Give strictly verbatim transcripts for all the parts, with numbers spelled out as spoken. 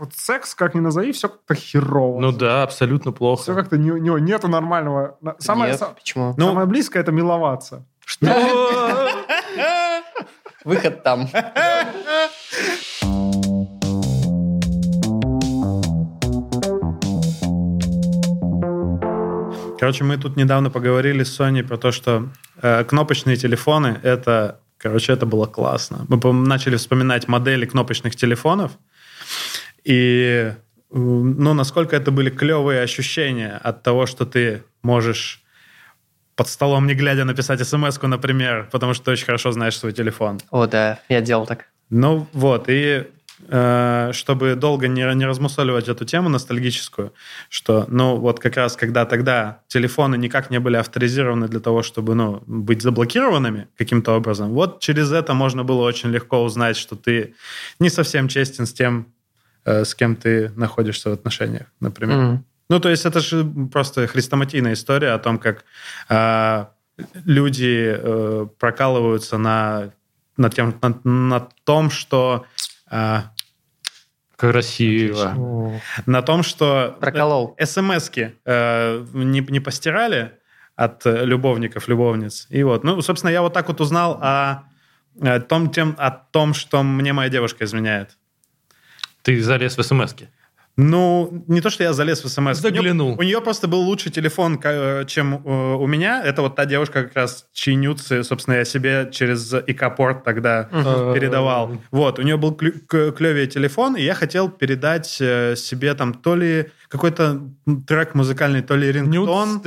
вот секс, как ни назови, все как-то херово. Ну да, абсолютно плохо. Все как-то не, не, нету нормального. Самое, Нет, сам... почему? Ну... Самое близкое – это миловаться. Что? Выход там. Короче, мы тут недавно поговорили с Соней про то, что э, кнопочные телефоны, это, короче, это было классно. Мы начали вспоминать модели кнопочных телефонов, и, э, ну, насколько это были клевые ощущения от того, что ты можешь под столом, не глядя, написать смс-ку, например, потому что ты очень хорошо знаешь свой телефон. О, да, я делал так. Ну, вот, и... чтобы долго не, не размусоливать эту тему ностальгическую, что, ну, вот как раз когда тогда телефоны никак не были авторизированы для того, чтобы, ну, быть заблокированными каким-то образом, вот через это можно было очень легко узнать, что ты не совсем честен с тем, с кем ты находишься в отношениях, например. Mm-hmm. Ну, то есть это же просто хрестоматийная история о том, как э, люди э, прокалываются на, на, тем, на, на том, что А, красиво. На том, что проколол. Смс-ки э, не, не постирали от любовников, любовниц. И вот, ну, собственно, я вот так вот узнал о, о, том, тем, о том, что мне моя девушка изменяет. Ты залез в смс-ки? Ну, не то, что я залез в смс. Заглянул. У нее, у нее просто был лучший телефон, чем у меня. Это вот та девушка как раз чинюцы, собственно, я себе через ИК-порт тогда uh-huh. передавал. Вот, у нее был клевый телефон, и я хотел передать себе там то ли какой-то трек музыкальный, то ли рингтон,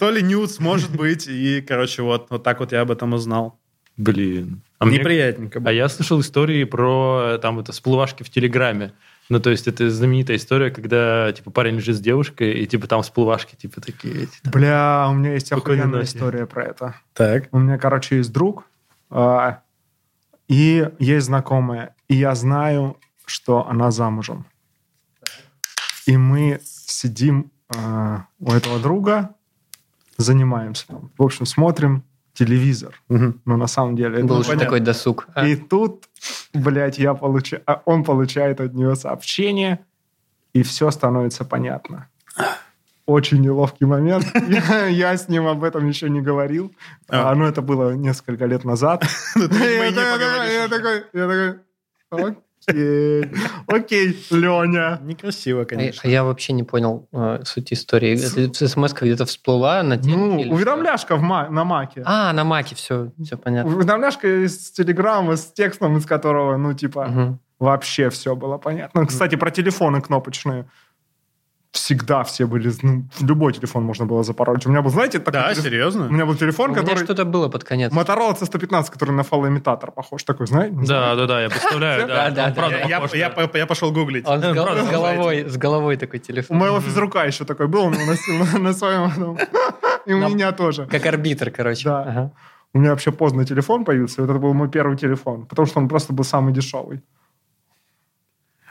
то ли нюц, может быть. И, короче, вот, вот так вот я об этом узнал. Блин. А неприятненько было. А я слышал истории про там это всплывашки в Телеграме. Ну, то есть, это знаменитая история, когда, типа, парень лежит с девушкой, и, типа, там всплывашки, типа, такие... Эти, там... Бля, у меня есть Спокойной охуенная ночи. История про это. Так. У меня, короче, есть друг, э, и есть знакомая, и я знаю, что она замужем. И мы сидим э, у этого друга, занимаемся, в общем, смотрим телевизор. Угу. Ну, на самом деле... Был уже такой досуг. А? И тут... Блять, я получу... он получает от нее сообщение, и все становится понятно. Очень неловкий момент. Я, я с ним об этом еще не говорил. А. А, ну, это было несколько лет назад. Я такой... Окей, окей, Леня. Некрасиво, конечно. А я вообще не понял э, суть истории. Смс-ка где-то всплыла на телефоне? Ну, уведомляшка в ма- на маке. А, на маке, все, все понятно. Уведомляшка из Телеграма, с текстом, из которого, ну, типа, угу. вообще все было понятно. Кстати, про телефоны кнопочные. Всегда все были... Ну, любой телефон можно было запороть. У меня был, знаете... Такой да, телеф... серьезно? У меня был телефон, у который... У меня что-то было под конец. Motorola си сто пятнадцать, который на фалоимитатор похож. Такой, знаете? Да-да-да, я представляю. Я пошел гуглить. Он с головой такой телефон. У моего физрука еще такой был, он носил на своем... И у меня тоже. Как арбитр, короче. Да. У меня вообще поздно телефон появился. Это был мой первый телефон, потому что он просто был самый дешевый.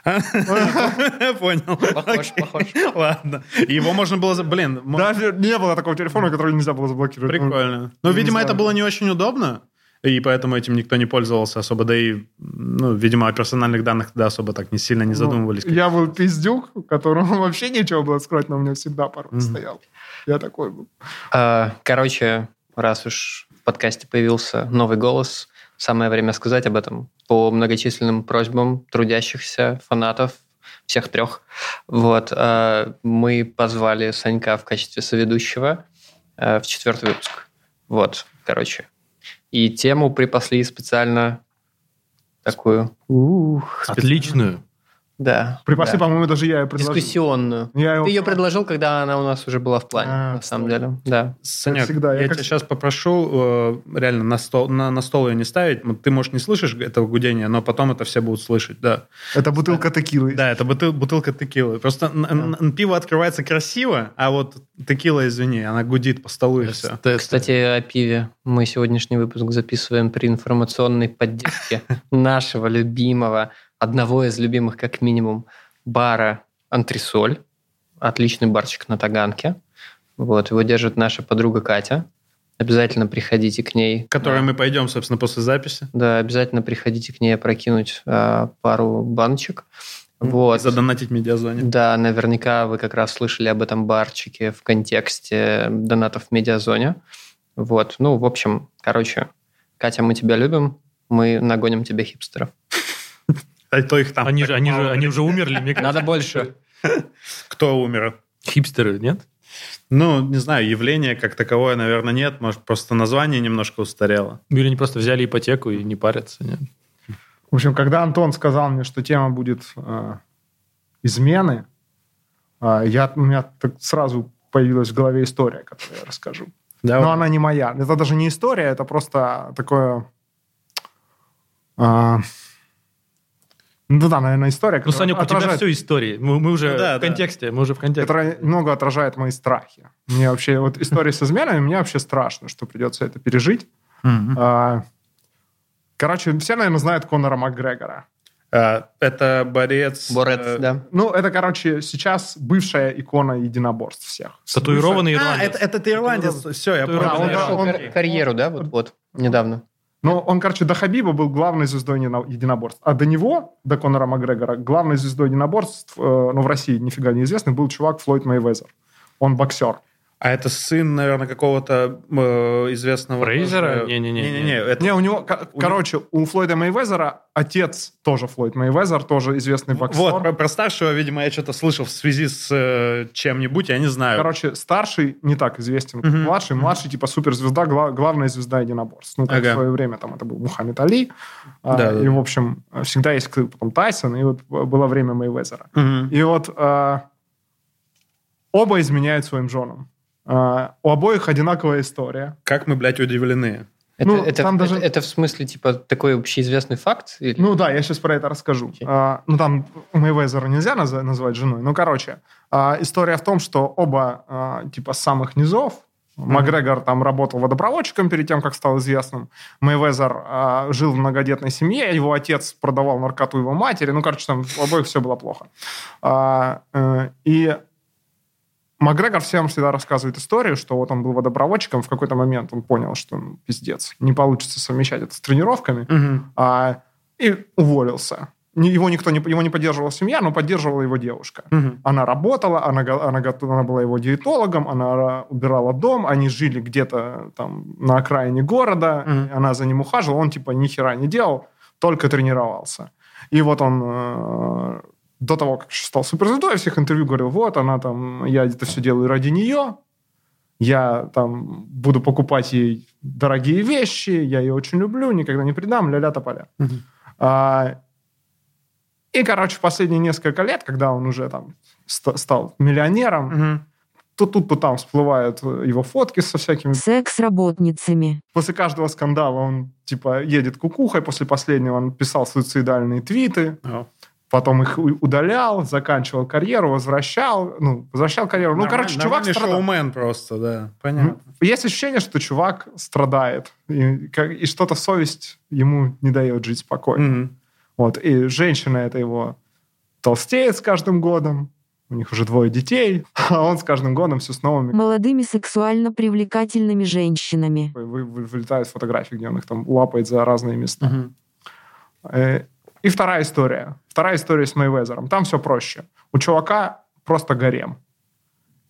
Понял. Похож, похож. Ладно. Его можно было... Блин. Даже не было такого телефона, который нельзя было заблокировать. Прикольно. Ну, видимо, это было не очень удобно, и поэтому этим никто не пользовался особо. Да и, ну, видимо, о персональных данных тогда особо так не сильно не задумывались. Я был пиздюк, у которого вообще нечего было скрывать, но у меня всегда пароль стоял. Я такой был. Короче, раз уж в подкасте появился новый голос... Самое время сказать об этом. По многочисленным просьбам трудящихся, фанатов, всех трех, вот, мы позвали Санька в качестве соведущего в четвертый выпуск. Вот, короче. И тему припасли специально такую... Ух, отличную. Да. Припасли, да. По-моему, даже я ее предложил. Дискуссионную. Я его... Ты ее предложил, когда она у нас уже была в плане, а, на самом деле. Да. Санёк, всегда, я, я как... тебя сейчас попрошу э, реально на стол, на, на стол ее не ставить. Ты, может, не слышишь этого гудения, но потом это все будут слышать, да. Это бутылка текилы. Да, это бутыл, бутылка текилы. Просто да. н- н- пиво открывается красиво, а вот текила, извини, она гудит по столу, это, и все. Это, кстати, о пиве. Мы сегодняшний выпуск записываем при информационной поддержке нашего любимого, одного из любимых, как минимум, бара «Антресоль». Отличный барчик на Таганке. Вот, его держит наша подруга Катя. Обязательно приходите к ней. К которой да. мы пойдем, собственно, после записи. Да, обязательно приходите к ней опрокинуть э, пару баночек. Вот. И задонатить Медиазоне. Да, наверняка вы как раз слышали об этом барчике в контексте донатов в Медиазоне. Вот. Ну, в общем, короче, Катя, мы тебя любим, мы нагоним тебе хипстеров. А то их там... Они же, они же, они уже умерли, мне кажется. Надо больше. Кто умер? Хипстеры, нет? Ну, не знаю, явление как таковое, наверное, нет. Может, просто название немножко устарело. Или они просто взяли ипотеку и не парятся, нет? В общем, когда Антон сказал мне, что тема будет э, измены, э, я, у меня так сразу появилась в голове история, которую я расскажу. Да, но вот. Она не моя. Это даже не история, это просто такое... Э, ну да, наверное, история. Ну, Санёк, отражает... у тебя все истории. Мы, мы уже ну, да, в контексте. Да. Мы уже в контексте. Которая много отражает мои страхи. Мне вообще... Вот история с изменами, мне вообще страшно, что придется это пережить. Короче, все, наверное, знают Конора Макгрегора. Это борец... Борец, э... да. Ну, это, короче, сейчас бывшая икона единоборств всех. Татуированный бывшая... ирландец. А, это, это ирландец. Все, я понял. Он, он, он... Кар- карьеру, да, вот, вот недавно. Ну, он, короче, до Хабиба был главной звездой единоборств. А до него, до Конора Макгрегора, главной звездой единоборств, ну, в России нифига не известный, был чувак Флойд Мейвезер. Он боксер. А это сын, наверное, какого-то э, известного... Мейвезера? Не-не-не. Не-не-не. Это... Не, у него, у короче, у Флойда Мейвезера отец тоже Флойд Мейвезер, тоже известный боксер. Вот, про, про старшего, видимо, я что-то слышал в связи с э, чем-нибудь, я не знаю. Короче, старший не так известен, как uh-huh. младший. Младший, uh-huh. типа, суперзвезда, гла- главная звезда единоборств. Ну, как ага. в свое время там это был Мухаммед Али. Да, а, да. И, в общем, всегда есть потом Тайсон, и вот было время Мейвезера. Uh-huh. И вот э, оба изменяют своим женам. Uh, у обоих одинаковая история. Как мы, блядь, удивлены. Это, ну, это, там даже... это, это в смысле, типа, такой общеизвестный факт? Или... Ну да, я сейчас про это расскажу. Okay. Uh, ну там Мейвезера нельзя наз... назвать женой. Ну, короче, uh, история в том, что оба, uh, типа, с самых низов. Mm-hmm. Макгрегор там работал водопроводчиком перед тем, как стал известным. Мейвезер uh, жил в многодетной семье. Его отец продавал наркоту его матери. Ну, короче, там у обоих все было плохо. Uh, uh, и... Макгрегор всем всегда рассказывает историю, что вот он был водопроводчиком, в какой-то момент он понял, что ну, пиздец, не получится совмещать это с тренировками, угу. а, и уволился. Его никто не, его не поддерживала семья, но поддерживала его девушка. Угу. Она работала, она, она, она была его диетологом, она убирала дом, они жили где-то там на окраине города, угу. она за ним ухаживала, он типа ни хера не делал, только тренировался. И вот он... До того, как стал суперзвездой, я всех интервью говорил, вот, она там, я это все делаю ради нее, я там буду покупать ей дорогие вещи, я ее очень люблю, никогда не предам, ля-ля-тополя. Угу. А, и, короче, последние несколько лет, когда он уже там ст- стал миллионером, угу. то тут, то там всплывают его фотки со всякими... секс-работницами. После каждого скандала он, типа, едет кукухой, после последнего он писал суицидальные твиты... О. Потом их удалял, заканчивал карьеру, возвращал, ну, возвращал карьеру. Ну, нормальный, короче, чувак страдает. Шоумен просто, да, понятно. Есть ощущение, что чувак страдает, и, и что-то совесть ему не дает жить спокойно. Mm-hmm. Вот, и женщина это его толстеет с каждым годом, у них уже двое детей, а он с каждым годом все с новыми... молодыми сексуально привлекательными женщинами. Вы, вы, вылетают фотографии, где он их там лапает за разные места. Mm-hmm. И вторая история. Вторая история с Мейвезером. Там все проще. У чувака просто гарем.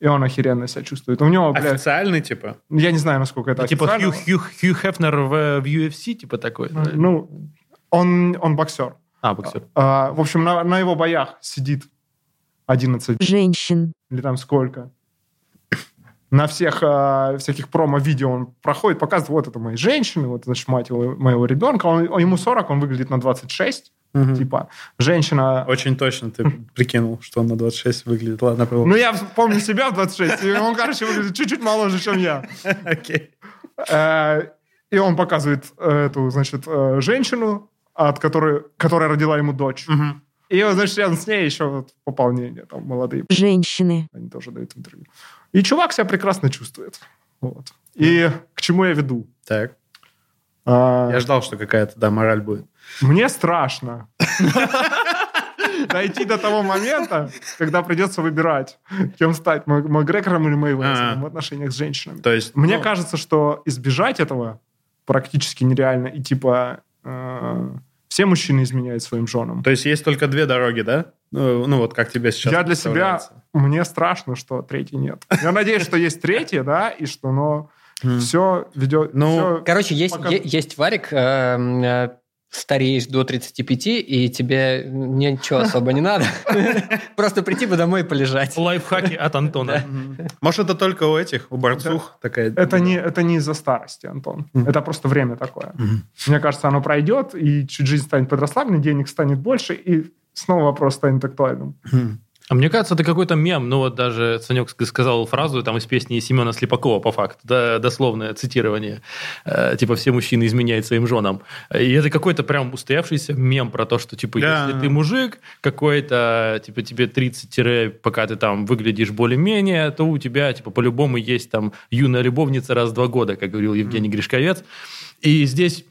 И он охеренно себя чувствует. У него, блядь, официальный, типа? Я не знаю, насколько это официально. Типа Хью, Хью, Хью Хефнер в, в ю эф си, типа такой? Ну, ну он, он боксер. А, боксер. А, в общем, на, на его боях сидит одиннадцать женщин. Или там сколько. На всех э, всяких промо-видео он проходит, показывает, вот это мои женщины, вот, значит, мать его, моего ребенка. Он, ему сорок, он выглядит на двадцать шесть. Угу. Типа, женщина... Очень точно ты прикинул, что он на двадцать шесть выглядит. Ладно, пробовал. Ну, я помню себя в двадцать шесть, и он, короче, выглядит чуть-чуть моложе, чем я. Окей. И он показывает эту, значит, женщину, от которой, которая родила ему дочь. И, значит, рядом с ней еще вот пополнение, там, молодые... женщины. Они тоже дают интервью. И чувак себя прекрасно чувствует. Вот. И yeah. к чему я веду? Так. А... Я ждал, что какая-то, да, мораль будет. Мне страшно дойти до того момента, когда придется выбирать, кем стать, Макгрегором или Мейвезером в отношениях с женщинами. То есть, мне кажется, что избежать этого практически нереально. И типа... Все мужчины изменяют своим женам. То есть есть только две дороги, да? Ну, вот как тебе сейчас Я для себя... Мне страшно, что третьей нет. Я надеюсь, что есть третья, да, и что оно все ведет... Короче, есть варик... Стареешь до тридцати пяти, и тебе ничего особо не надо. Просто прийти бы домой и полежать. Лайфхаки от Антона. Может, это только у этих, у борцух такая... Это не из-за старости, Антон. Это просто время такое. Мне кажется, оно пройдет, и чуть жизнь станет подрасслабленной, денег станет больше, и снова вопрос станет актуальным. А мне кажется, это какой-то мем. Ну вот даже Санёк сказал фразу там из песни Семена Слепакова, по факту, да, дословное цитирование. Э, типа «все мужчины изменяют своим женам». И это какой-то прям устоявшийся мем про то, что типа да. если ты мужик какой-то, типа тебе тридцать, пока ты там выглядишь более-менее, то у тебя типа по-любому есть там юная любовница раз в два года, как говорил Евгений mm. Гришковец. И здесь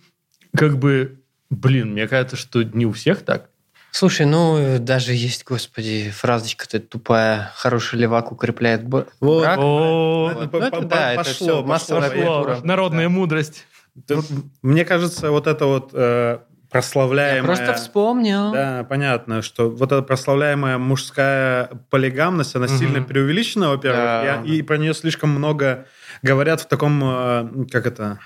как бы, блин, мне кажется, что не у всех так. Слушай, ну, даже есть, господи, фразочка-то тупая. Хороший левак укрепляет брак. Вот. Вот. Ну, это, да, пошло, это все пошло, массовая культура. Народная да. мудрость. Тут, мне кажется, вот это вот э, прославляемая... Я просто вспомнил. Да, понятно, что вот эта прославляемая мужская полигамность, она угу. сильно преувеличена, во-первых, да. и, и про нее слишком много говорят в таком, э, как это,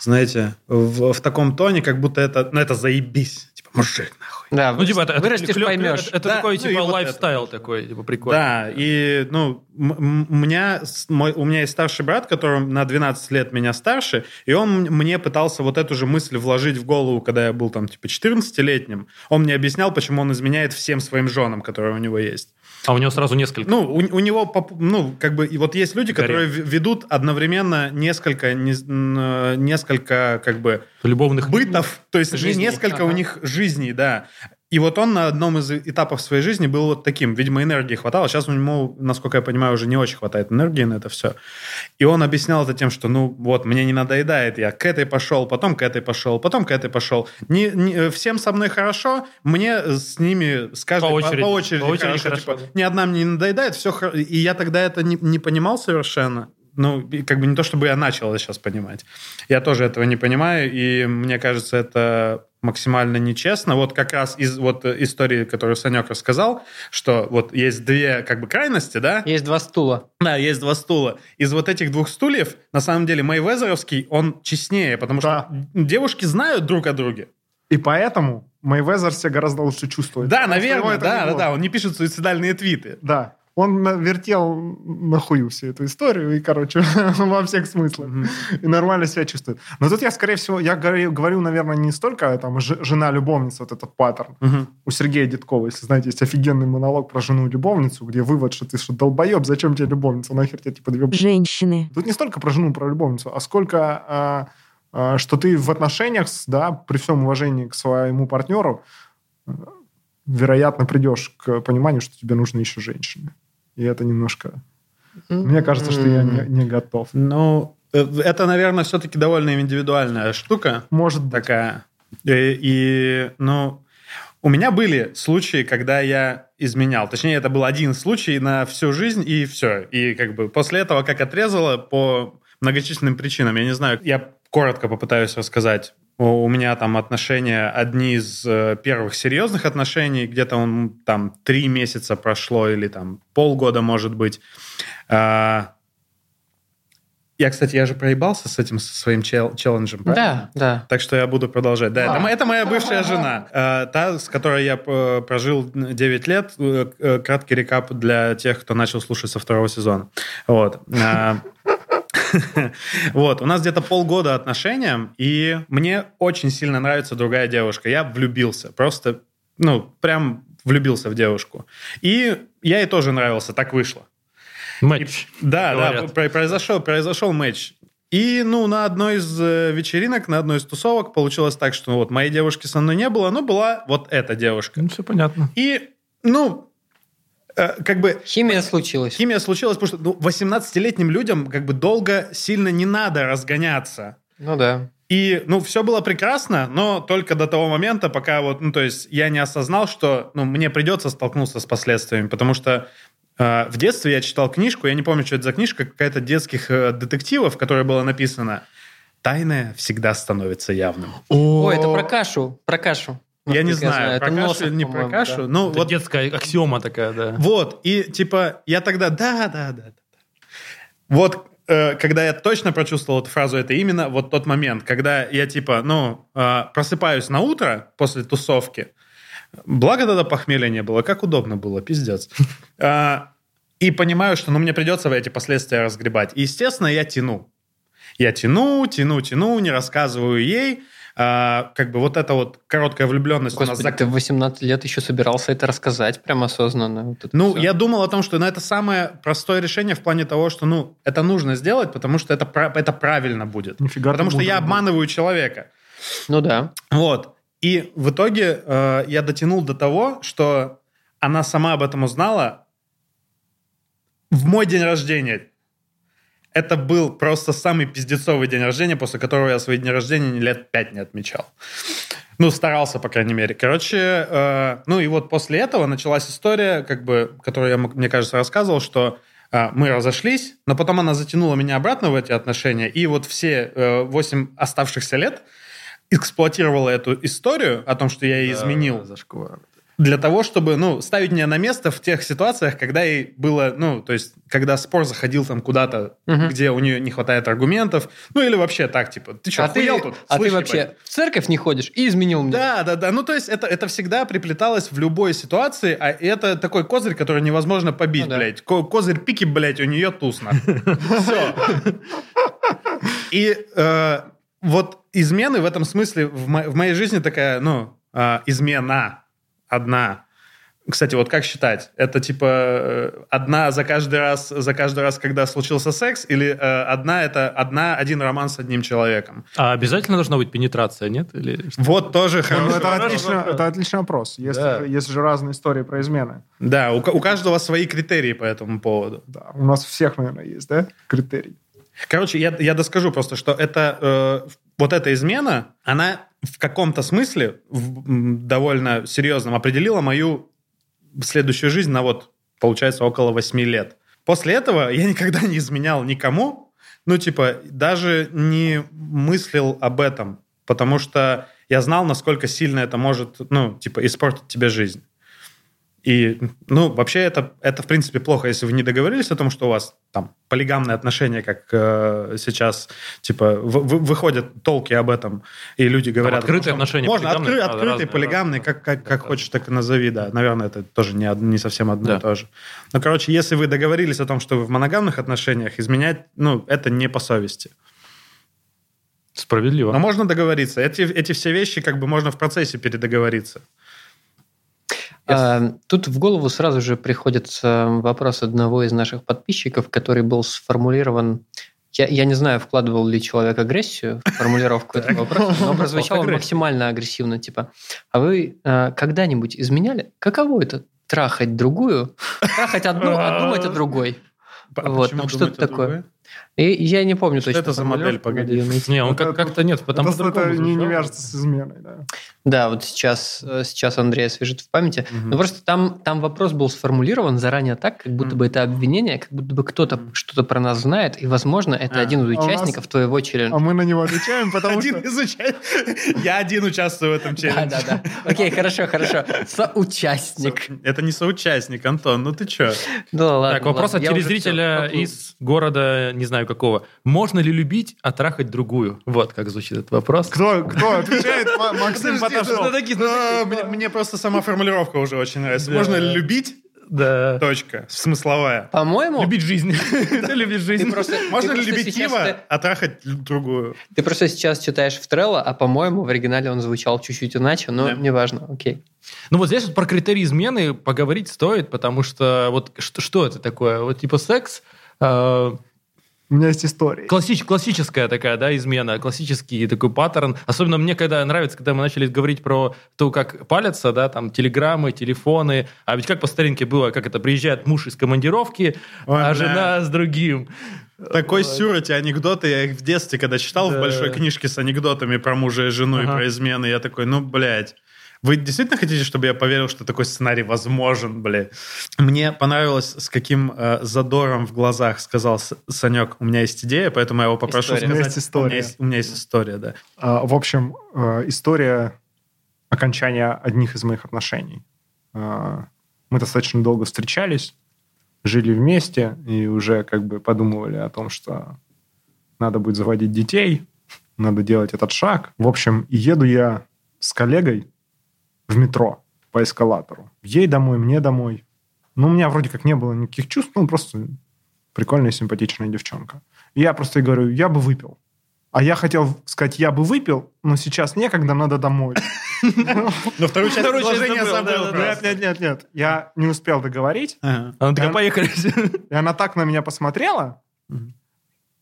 знаете, в, в таком тоне, как будто это, ну, это заебись. Типа, мужик, нахуй. Да, ну, типа, это, вырастешь, это, поймешь. Это, это да, такой, ну, типа, лайфстайл вот такой, типа, прикольный. Да, и, ну, м- м- меня, мой, у меня есть старший брат, который на двенадцать лет меня старше, и он мне пытался вот эту же мысль вложить в голову, когда я был, там, типа, четырнадцатилетним. Он мне объяснял, почему он изменяет всем своим женам, которые у него есть. А у него сразу несколько? Ну, у, у него, ну, как бы, и вот есть люди, которые Горит. ведут одновременно несколько, не, несколько, как бы... Любовных бытов, то есть жизни. несколько ага. у них жизней, да. И вот он на одном из этапов своей жизни был вот таким. Видимо, энергии хватало. Сейчас у него, насколько я понимаю, уже не очень хватает энергии на это все. И он объяснял это тем, что, ну, вот, мне не надоедает. Я к этой пошел, потом к этой пошел, потом к этой пошел. Не, не, всем со мной хорошо, мне с ними с каждой по очереди, по, по очереди, по очереди хорошо. хорошо. Типа, ни одна мне не надоедает, все хорошо. И я тогда это не, не понимал совершенно. Ну, как бы не то, чтобы я начал сейчас понимать. Я тоже этого не понимаю, и мне кажется, это максимально нечестно. Вот как раз из вот истории, которую Санёк рассказал, что вот есть две как бы крайности, да? Есть два стула. Да, есть два стула. Из вот этих двух стульев, на самом деле, Мейвезеровский, он честнее, потому да. что девушки знают друг о друге. И поэтому Мейвезер себя гораздо лучше чувствует. Да, наверное, да, да, да, он не пишет суицидальные твиты. Да. Он вертел нахую всю эту историю, и, короче, во всех смыслах. Mm-hmm. И нормально себя чувствует. Но тут я, скорее всего, я говорю, наверное, не столько там жена-любовница, вот этот паттерн. Mm-hmm. У Сергея Дедкова, если знаете, есть офигенный монолог про жену-любовницу, где вывод, что ты что, долбоеб, зачем тебе любовница, нахер тебе типа две... Женщины. Тут не столько про жену, про любовницу, а сколько, а, а, что ты в отношениях, да, при всем уважении к своему партнеру, вероятно, придешь к пониманию, что тебе нужны еще женщины. И это немножко... Мне кажется, что я не, не готов. Ну, это, наверное, все-таки довольно индивидуальная штука. Может быть. Такая. И, и, ну, у меня были случаи, когда я изменял. Точнее, это был один случай на всю жизнь, и все. И как бы после этого как отрезало по многочисленным причинам. Я не знаю, я коротко попытаюсь рассказать. У меня там отношения, одни из первых серьезных отношений, где-то он, там три месяца прошло или там полгода, может быть. Я, кстати, я же проебался с этим со своим чел- челленджем, правильно? Да, да. Так что я буду продолжать. Да, это, это моя бывшая жена. Та, с которой я прожил девять лет. Краткий рекап для тех, кто начал слушать со второго сезона. Вот. Вот, у нас где-то полгода отношения, и мне очень сильно нравится другая девушка. Я влюбился, просто, ну, прям влюбился в девушку. И я ей тоже нравился, так вышло. Мэтч. И, да, говорят. да, произошел, произошел мэтч. И, ну, на одной из вечеринок, на одной из тусовок получилось так, что ну, вот моей девушки со мной не было, но была вот эта девушка. Ну, все понятно. И, ну... Как бы, химия случилась. Химия случилась, потому что ну, восемнадцатилетним людям как бы долго сильно не надо разгоняться. Ну да. И, ну, все было прекрасно, но только до того момента, пока вот, ну, то есть я не осознал, что, ну, мне придется столкнуться с последствиями, потому что э, в детстве я читал книжку, я не помню, что это за книжка, какая-то детских э, детективов, которая была написана «Тайное всегда становится явным». О, это про кашу, про кашу. Я не знаю, про кашу или не про кашу. Это детская аксиома такая, да. Вот, и типа я тогда да, да, да. Вот, когда я точно прочувствовал эту фразу, это именно вот тот момент, когда я типа, ну, просыпаюсь на утро после тусовки. Благо тогда похмелья не было, как удобно было, пиздец. И понимаю, что ну, мне придется эти последствия разгребать. И, естественно, я тяну. Я тяну, тяну, тяну, не рассказываю ей. А, как бы вот эта вот короткая влюбленность. Господи, у нас зак... ты в восемнадцать лет еще собирался это рассказать прям осознанно? Вот ну, все. Я думал о том, что ну, это самое простое решение в плане того, что ну, это нужно сделать, потому что это, это правильно будет. Нифига потому что я обманываю быть. Человека. Ну да. Вот. И в итоге э, я дотянул до того, что она сама об этом узнала в мой день рождения. Это был просто самый пиздецовый день рождения, после которого я свои дни рождения лет пять не отмечал. Ну, старался, по крайней мере. Короче, э, ну и вот после этого началась история, как бы, которую я, мне кажется, рассказывал, что э, мы разошлись, но потом она затянула меня обратно в эти отношения, и вот все э, восемь оставшихся лет эксплуатировала эту историю о том, что я ей изменил. Да, для того, чтобы, ну, ставить меня на место в тех ситуациях, когда ей было, ну, то есть, когда спор заходил там куда-то, угу. где у нее не хватает аргументов, ну, или вообще так, типа, ты что, а охуел ты, тут? А слышь, ты вообще ебать? В церковь не ходишь и изменил меня. Да, да, да, ну, то есть, это, это всегда приплеталось в любой ситуации, а это такой козырь, который невозможно побить, ну, да. блядь. Ко- козырь пики, блядь, у нее туз, нахуй. Все. И вот измены в этом смысле в моей жизни такая, ну, измена, одна. Кстати, вот как считать? Это типа одна за каждый раз, за каждый раз, когда случился секс, или э, одна это одна один роман с одним человеком? А обязательно должна быть пенетрация, нет? Или вот тоже хорошо. Это, отлично, это отличный вопрос. Есть, да. есть же разные истории про измены. Да, у, у каждого свои критерии по этому поводу. Да, у нас всех, наверное, есть, да, критерии. Короче, я, я доскажу просто, что это, э, вот эта измена, она в каком-то смысле в, довольно серьезном определила мою следующую жизнь на вот, получается, около восьми лет. После этого я никогда не изменял никому, ну, типа, даже не мыслил об этом, потому что я знал, насколько сильно это может, ну, типа, испортить тебе жизнь. И, ну, вообще это, это, в принципе, плохо, если вы не договорились о том, что у вас там полигамные отношения, как э, сейчас, типа, в, в, выходят толки об этом, и люди говорят... Там открытые ну, что, отношения. Можно, откры, открытые, полигамные, разные, как, как, да, как да, хочешь, да. так и назови, да. Наверное, это тоже не, не совсем одно да. и то же. Но, короче, если вы договорились о том, что вы в моногамных отношениях, изменять, ну, это не по совести. Справедливо. Но можно договориться. Эти, эти все вещи, как бы, можно в процессе передоговориться. Yes. Тут в голову сразу же приходит вопрос одного из наших подписчиков, который был сформулирован... Я, я не знаю, вкладывал ли человек агрессию в формулировку этого вопроса, но прозвучало максимально агрессивно, типа, а вы когда-нибудь изменяли? Каково это? Трахать другую? Трахать одну, а думать о другой? Почему думать о другой? Я не помню точно. Что это за модель, погоди. Не, он как-то нет, потому что... Это не вяжется с изменой, да. Да, вот сейчас, сейчас Андрей освежит в памяти. Но просто там, там вопрос был сформулирован заранее так, как будто бы это обвинение, как будто бы кто-то что-то про нас знает, и, возможно, это один из участников твоего челленджа. А мы на него отвечаем, потому что... Я один участвую в этом челлендже. Да, да, да. Окей, хорошо, хорошо. Соучастник. Это не соучастник, Антон, ну ты че? Да ладно. Так, вопрос от телезрителя из города... не знаю какого. Можно ли любить, а трахать другую? Вот как звучит этот вопрос. Кто, кто отвечает? Максим Поташов. Мне просто сама формулировка уже очень нравится. Можно ли любить? Да. Точка. Смысловая. По-моему... Любить жизнь. Ты любишь жизнь. Можно ли любить Ива, а трахать другую? Ты просто сейчас читаешь в Трелло, а, по-моему, в оригинале он звучал чуть-чуть иначе, но неважно. Окей. Ну вот здесь вот про критерии измены поговорить стоит, потому что вот что это такое? Вот типа секс... У меня есть история. Классич, классическая такая, да, измена, классический такой паттерн. Особенно мне когда нравится, когда мы начали говорить про то, как палятся, да, там, телеграммы, телефоны. А ведь как по старинке было, как это, приезжает муж из командировки, Ой, а да. жена с другим. Такой вот. Сюр эти анекдоты, я их в детстве, когда читал да. в большой книжке с анекдотами про мужа и жену ага. и про измены, я такой, ну, блядь. Вы действительно хотите, чтобы я поверил, что такой сценарий возможен, бля? Мне понравилось, с каким э, задором в глазах сказал Санёк, у меня есть идея, поэтому я его попрошу история. сказать. У меня есть история. У меня есть, у меня есть история, да. А, в общем, э, история окончания одних из моих отношений. Мы достаточно долго встречались, жили вместе и уже как бы подумывали о том, что надо будет заводить детей, надо делать этот шаг. В общем, и еду я с коллегой в метро по эскалатору. Ей домой, мне домой. Ну, у меня вроде как не было никаких чувств, ну, просто прикольная, симпатичная девчонка. И я просто ей говорю, я бы выпил. А я хотел сказать, я бы выпил, но сейчас некогда, надо домой. Но вторую часть предложения забыл. Нет, нет, нет, нет. Я не успел договорить. Она такая, поехали. И она так на меня посмотрела,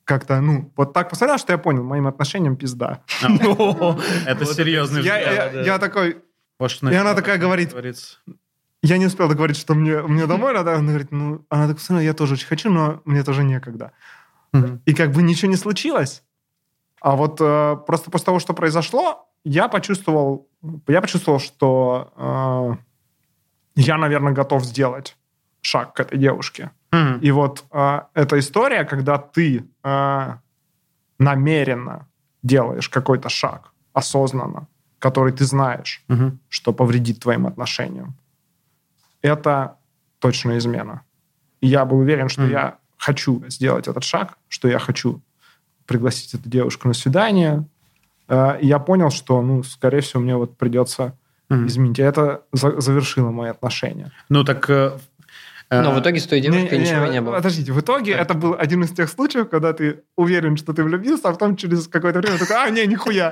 как-то, ну, вот так посмотрела, что я понял, моим отношениям пизда. Это серьезный взгляд. Я такой... И она такая говорит... Я не успел договорить, что мне, мне домой надо. Она говорит, ну, она так посмотрела, я тоже очень хочу, но мне тоже некогда. И как бы ничего не случилось. А вот э, просто после того, что произошло, я почувствовал, я почувствовал, что э, я, наверное, готов сделать шаг к этой девушке. Mm-hmm. И вот э, эта история, когда ты э, намеренно делаешь какой-то шаг осознанно, который ты знаешь, mm-hmm. что повредит твоим отношениям, это точно измена. И я был уверен, что mm-hmm. я хочу сделать этот шаг, что я хочу пригласить эту девушку на свидание. И я понял, что, ну, скорее всего, мне вот придется mm-hmm. изменить. И это за- завершило мои отношения. Ну, так... Но э- в итоге с той девушкой не, ничего не, не было. Подождите, в итоге так. Это был один из тех случаев, когда ты уверен, что ты влюбился, а потом через какое-то время такой, а, не, нихуя.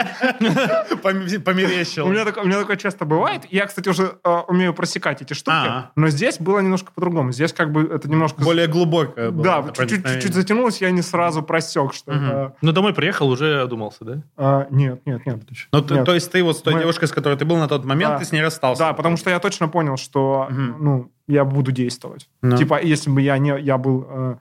Померещил. У меня такое часто бывает. Я, кстати, уже умею просекать эти штуки, но здесь было немножко по-другому. Здесь как бы это немножко... Более глубокое было. Да, чуть-чуть затянулось, я не сразу просек, что... Ну, домой приехал, уже одумался, да? Нет, нет, нет. То есть ты вот с той девушкой, с которой ты был на тот момент, ты с ней расстался? Да, потому что я точно понял, что, ну... я буду действовать. No. Типа, если бы я, не, я был э,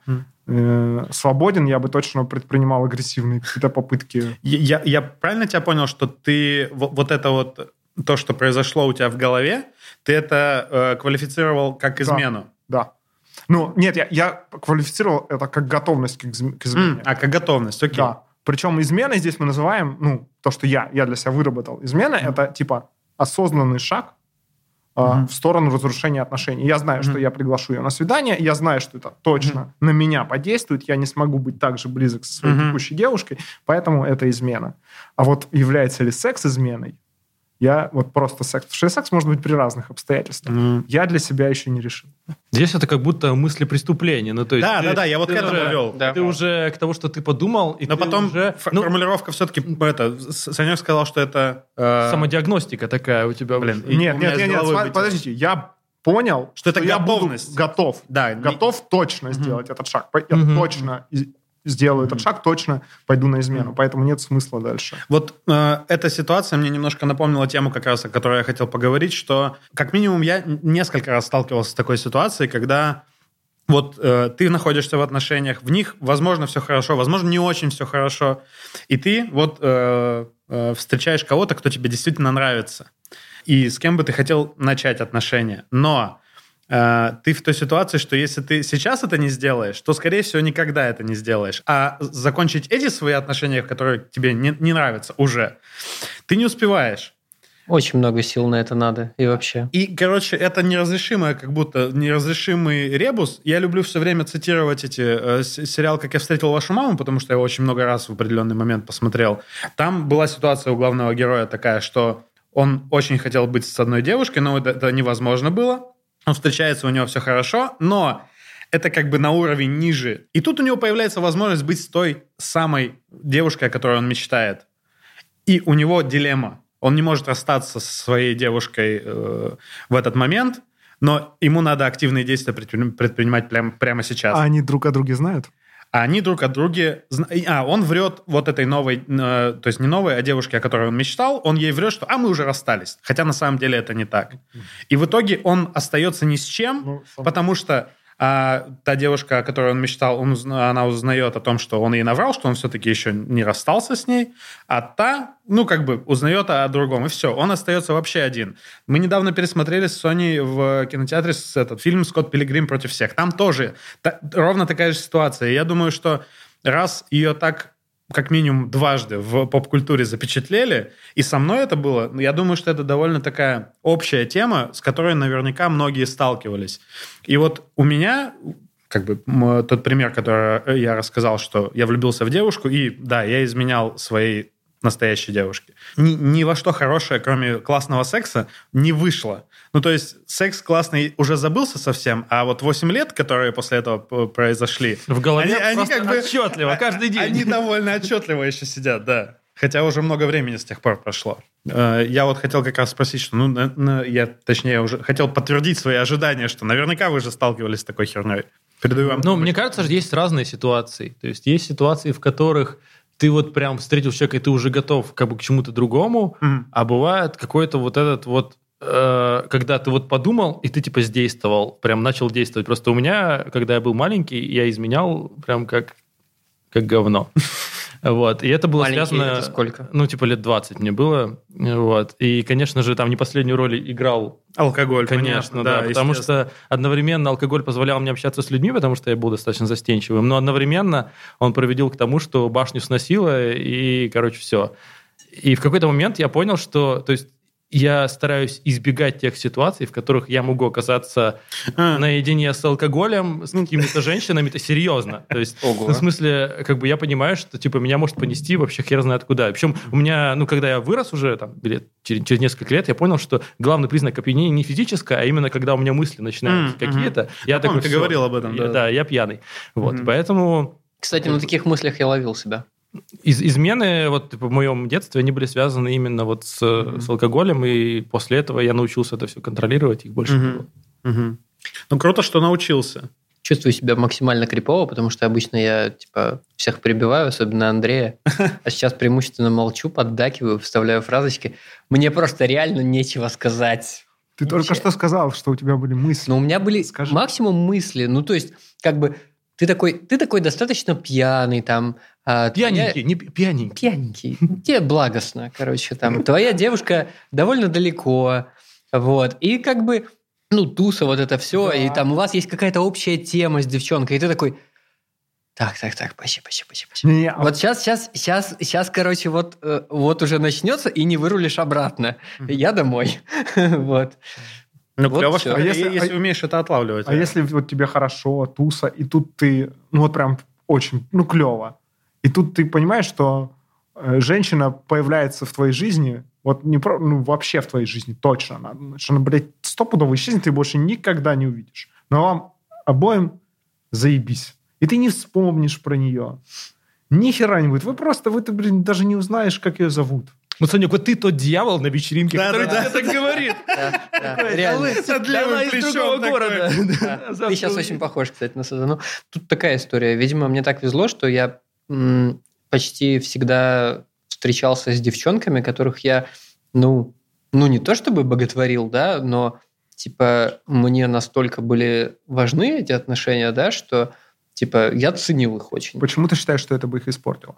э, свободен, я бы точно предпринимал агрессивные какие-то попытки. Я, я правильно тебя понял, что ты вот, вот это вот, то, что произошло у тебя в голове, ты это э, квалифицировал как измену? Да, да. Ну, нет, я, я квалифицировал это как готовность к измене. Mm, а, как готовность, окей. Да. Причем изменой здесь мы называем, ну, то, что я, я для себя выработал. Измена mm. – это, типа, осознанный шаг, Uh-huh. в сторону разрушения отношений. Я знаю, uh-huh. что я приглашу ее на свидание, я знаю, что это точно uh-huh. на меня подействует, я не смогу быть так же близок со своей uh-huh. текущей девушкой, поэтому это измена. А вот является ли секс изменой? Я вот просто секс... Потому что секс может быть при разных обстоятельствах. Mm. Я для себя еще не решил. Здесь это как будто мысли преступления. Ну, то есть да, ты, да, да, я вот к этому вел. Да. Ты уже к тому, что ты подумал, и но ты потом уже... формулировка ну, все-таки... Это, Санёк сказал, что это... Э... самодиагностика такая у тебя. Блин, и, нет, нет, нет, нет, подождите, я понял, что, что это я готовность. Буду готов. Да, готов не... точно mm-hmm. сделать этот шаг. Я mm-hmm. точно... сделаю mm-hmm. этот шаг, точно пойду на измену. Mm-hmm. Поэтому нет смысла дальше. Вот э, эта ситуация мне немножко напомнила тему, как раз о которой я хотел поговорить, что как минимум я несколько раз сталкивался с такой ситуацией, когда вот э, ты находишься в отношениях, в них, возможно, все хорошо, возможно, не очень все хорошо, и ты вот э, э, встречаешь кого-то, кто тебе действительно нравится, и с кем бы ты хотел начать отношения. Но... ты в той ситуации, что если ты сейчас это не сделаешь, то, скорее всего, никогда это не сделаешь. А закончить эти свои отношения, которые тебе не, не нравятся уже, ты не успеваешь. Очень много сил на это надо и вообще. И, короче, это неразрешимое, как будто неразрешимый ребус. Я люблю все время цитировать эти э, сериал «Как я встретил вашу маму», потому что я его очень много раз в определенный момент посмотрел. Там была ситуация у главного героя такая, что он очень хотел быть с одной девушкой, но это, это невозможно было. Он встречается, у него все хорошо, но это как бы на уровень ниже. И тут у него появляется возможность быть с той самой девушкой, о которой он мечтает. И у него дилемма. Он не может расстаться со своей девушкой э, в этот момент, но ему надо активные действия предпринимать прямо, прямо сейчас. А они друг о друге знают? А они друг о друге... А, он врет вот этой новой, э, то есть не новой, а девушке, о которой он мечтал, он ей врет, что «а, мы уже расстались». Хотя на самом деле это не так. И в итоге он остается ни с чем, ну, сам... потому что э, та девушка, о которой он мечтал, он, она узнает о том, что он ей наврал, что он все-таки еще не расстался с ней, а та, ну, как бы узнает о другом, и все. Он остается вообще один. Мы недавно пересмотрели с Соней в кинотеатре этот фильм «Скотт Пилигрим против всех». Там тоже та, ровно такая же ситуация. Я думаю, что раз ее так как минимум дважды в поп-культуре запечатлели, и со мной это было, я думаю, что это довольно такая общая тема, с которой наверняка многие сталкивались. И вот у меня, как бы тот пример, который я рассказал, что я влюбился в девушку, и да, я изменял своей настоящей девушке. Ни, ни во что хорошее, кроме классного секса, не вышло. Ну, то есть секс классный уже забылся совсем, а вот восемь лет, которые после этого произошли... В голове они, просто они как отчетливо, бы, каждый день. Они довольно отчетливо еще сидят, да. Хотя уже много времени с тех пор прошло. Я вот хотел как раз спросить, что... Ну, я, точнее, я уже хотел подтвердить свои ожидания, что наверняка вы же сталкивались с такой херней. Передаю вам. Ну, мне кажется, что есть разные ситуации. То есть есть ситуации, в которых... ты вот прям встретил человека, и ты уже готов как бы к чему-то другому, mm. а бывает какой-то вот этот вот, э, когда ты вот подумал, и ты типа сдействовал, прям начал действовать. Просто у меня, когда я был маленький, я изменял прям как, как говно. Вот. И это было маленький, связано... Это сколько? Ну, типа лет двадцать мне было. Вот. И, конечно же, там не последнюю роль играл... Алкоголь, конечно, конечно да. да потому что одновременно алкоголь позволял мне общаться с людьми, потому что я был достаточно застенчивым, но одновременно он приводил к тому, что башню сносило, и, короче, все. И в какой-то момент я понял, что... То есть я стараюсь избегать тех ситуаций, в которых я могу оказаться а. наедине с алкоголем, с какими-то женщинами. Это серьезно. То есть, в смысле, как бы я понимаю, что типа меня может понести вообще хер знает куда. Причем у меня, ну, когда я вырос уже, там, лет, через, через несколько лет, я понял, что главный признак опьянения не физическое, а именно когда у меня мысли начинаются mm-hmm. какие-то. Я такой, ты говорил об этом. Я, да. да, я пьяный. Вот, mm-hmm. поэтому... Кстати, на таких мыслях я ловил себя. Из, измены вот, типа, в моем детстве, они были связаны именно вот с, mm-hmm. с алкоголем, и после этого я научился это все контролировать, их больше mm-hmm. не было. Mm-hmm. Ну, круто, что научился. Чувствую себя максимально крипово, потому что обычно я типа всех прибиваю, особенно Андрея, а сейчас преимущественно молчу, поддакиваю, вставляю фразочки. Мне просто реально нечего сказать. Ты ничего. Только что сказал, что у тебя были мысли. Но у меня были Скажи. максимум мысли. Ну, то есть, как бы, ты такой, ты такой достаточно пьяный, там... Пьяненький, твоя... не пьяненький. Пьяненький. Тебе благостно, короче, там. Твоя девушка довольно далеко, вот. И как бы, ну, туса вот это все, да. И там у вас есть какая-то общая тема с девчонкой, и ты такой, так, так, так, почти, почти, почти, почти. Не, вот а... сейчас, сейчас, сейчас, сейчас, короче, вот, вот уже начнется, и не вырулишь обратно. Mm-hmm. Я домой. Вот. Ну, вот клево, что а если, если а... умеешь это отлавливать. А да. если вот тебе хорошо, туса, и тут ты, ну, вот прям очень, ну, клево. И тут ты понимаешь, что женщина появляется в твоей жизни, вот не про, ну, вообще в твоей жизни, точно. Она, что она, блядь, стопудово исчезнет, ты больше никогда не увидишь. Но вам обоим заебись. И ты не вспомнишь про нее. Ни хера не будет. Вы просто, вы, ты, блин, даже не узнаешь, как ее зовут. Вот, Санёк, вот ты тот дьявол на вечеринке, да, который да, тебе да. так говорит. Да, да, реально. Она из другого города. Ты сейчас очень похож, кстати, на Сазану. Тут такая история. Видимо, мне так везло, что я... почти всегда встречался с девчонками, которых я, ну, ну не то чтобы боготворил, да, но типа мне настолько были важны эти отношения, да, что типа я ценил их очень. Почему ты считаешь, что это бы их испортило?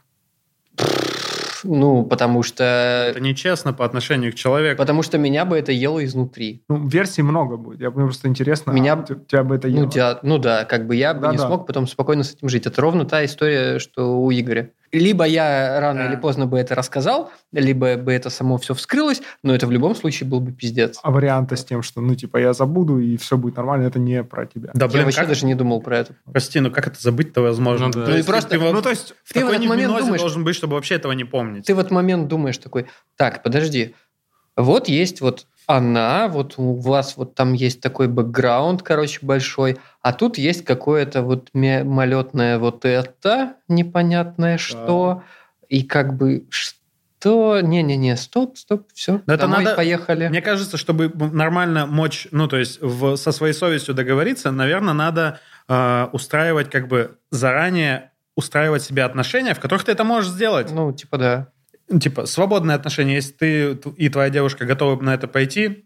Ну, потому что... Это нечестно по отношению к человеку. Потому что меня бы это ело изнутри. Ну, версий много будет. Я, мне просто интересно, меня... а, тебя бы это ело. Ну, тебя... ну да, как бы я да, бы не да. смог потом спокойно с этим жить. Это ровно та история, что у Игоря. Либо я рано да. или поздно бы это рассказал, либо бы это само все вскрылось, но это в любом случае был бы пиздец. А варианта с тем, что, ну, типа, я забуду, и все будет нормально, это не про тебя. Да, блин, я вообще как... даже не думал про это. Прости, ну как это забыть-то возможно? Ну, да. ну, и просто... ты, ну, то есть, в ты такой в невминозе думаешь... должен быть, чтобы вообще этого не помнить. Ты в этот момент думаешь такой, так, подожди, вот есть вот она, вот у вас вот там есть такой бэкграунд, короче, большой, а тут есть какое-то вот мимолетное вот это непонятное да. что, и как бы что... Не-не-не, стоп, стоп, все, это домой надо... поехали. Мне кажется, чтобы нормально мочь, ну, то есть в, со своей совестью договориться, наверное, надо э, устраивать как бы заранее, устраивать себе отношения, в которых ты это можешь сделать. Ну, типа да. Типа, свободные отношения, если ты и твоя девушка готовы на это пойти,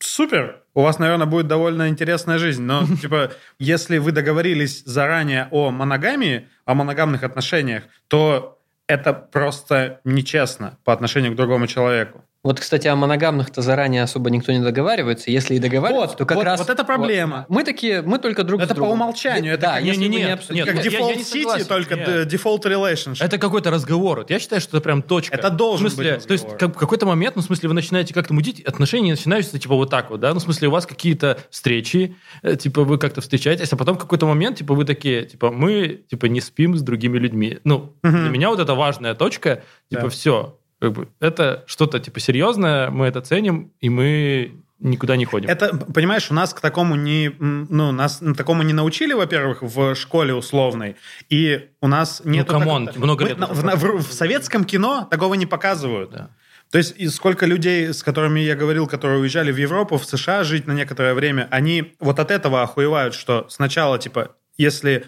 супер, у вас, наверное, будет довольно интересная жизнь. Но, типа, если вы договорились заранее о моногамии, о моногамных отношениях, то это просто нечестно по отношению к другому человеку. Вот, кстати, о моногамных-то заранее особо никто не договаривается. Если и договариваются, вот, то как вот, раз... Вот это проблема. Вот. Мы такие, мы только друг это с другом. Это по умолчанию. Это да, как, не, не, не, не обсудим. Как дефолт-сити, только дефолт-релейшншип. Это какой-то разговор. Я считаю, что это прям точка. Это должен в смысле, быть разговор. То есть как, какой-то момент, ну, в смысле, вы начинаете как-то мудить, отношения начинаются типа вот так вот, да? Ну, в смысле, у вас какие-то встречи, типа вы как-то встречаетесь, а потом в какой-то момент, типа вы такие, типа мы, типа не спим с другими людьми. Ну, угу. Для меня вот это важная точка, типа да. Все. Как бы это что-то типа серьезное, мы это ценим, и мы никуда не ходим. Это, понимаешь, у нас к такому не, ну, нас к такому не научили, во-первых, в школе условной, и у нас нет. Ну, камон, много лет. Мы, в, в, в советском кино такого не показывают. Да. То есть, и сколько людей, с которыми я говорил, которые уезжали в Европу, в США жить на некоторое время, они вот от этого охуевают, что сначала, типа, если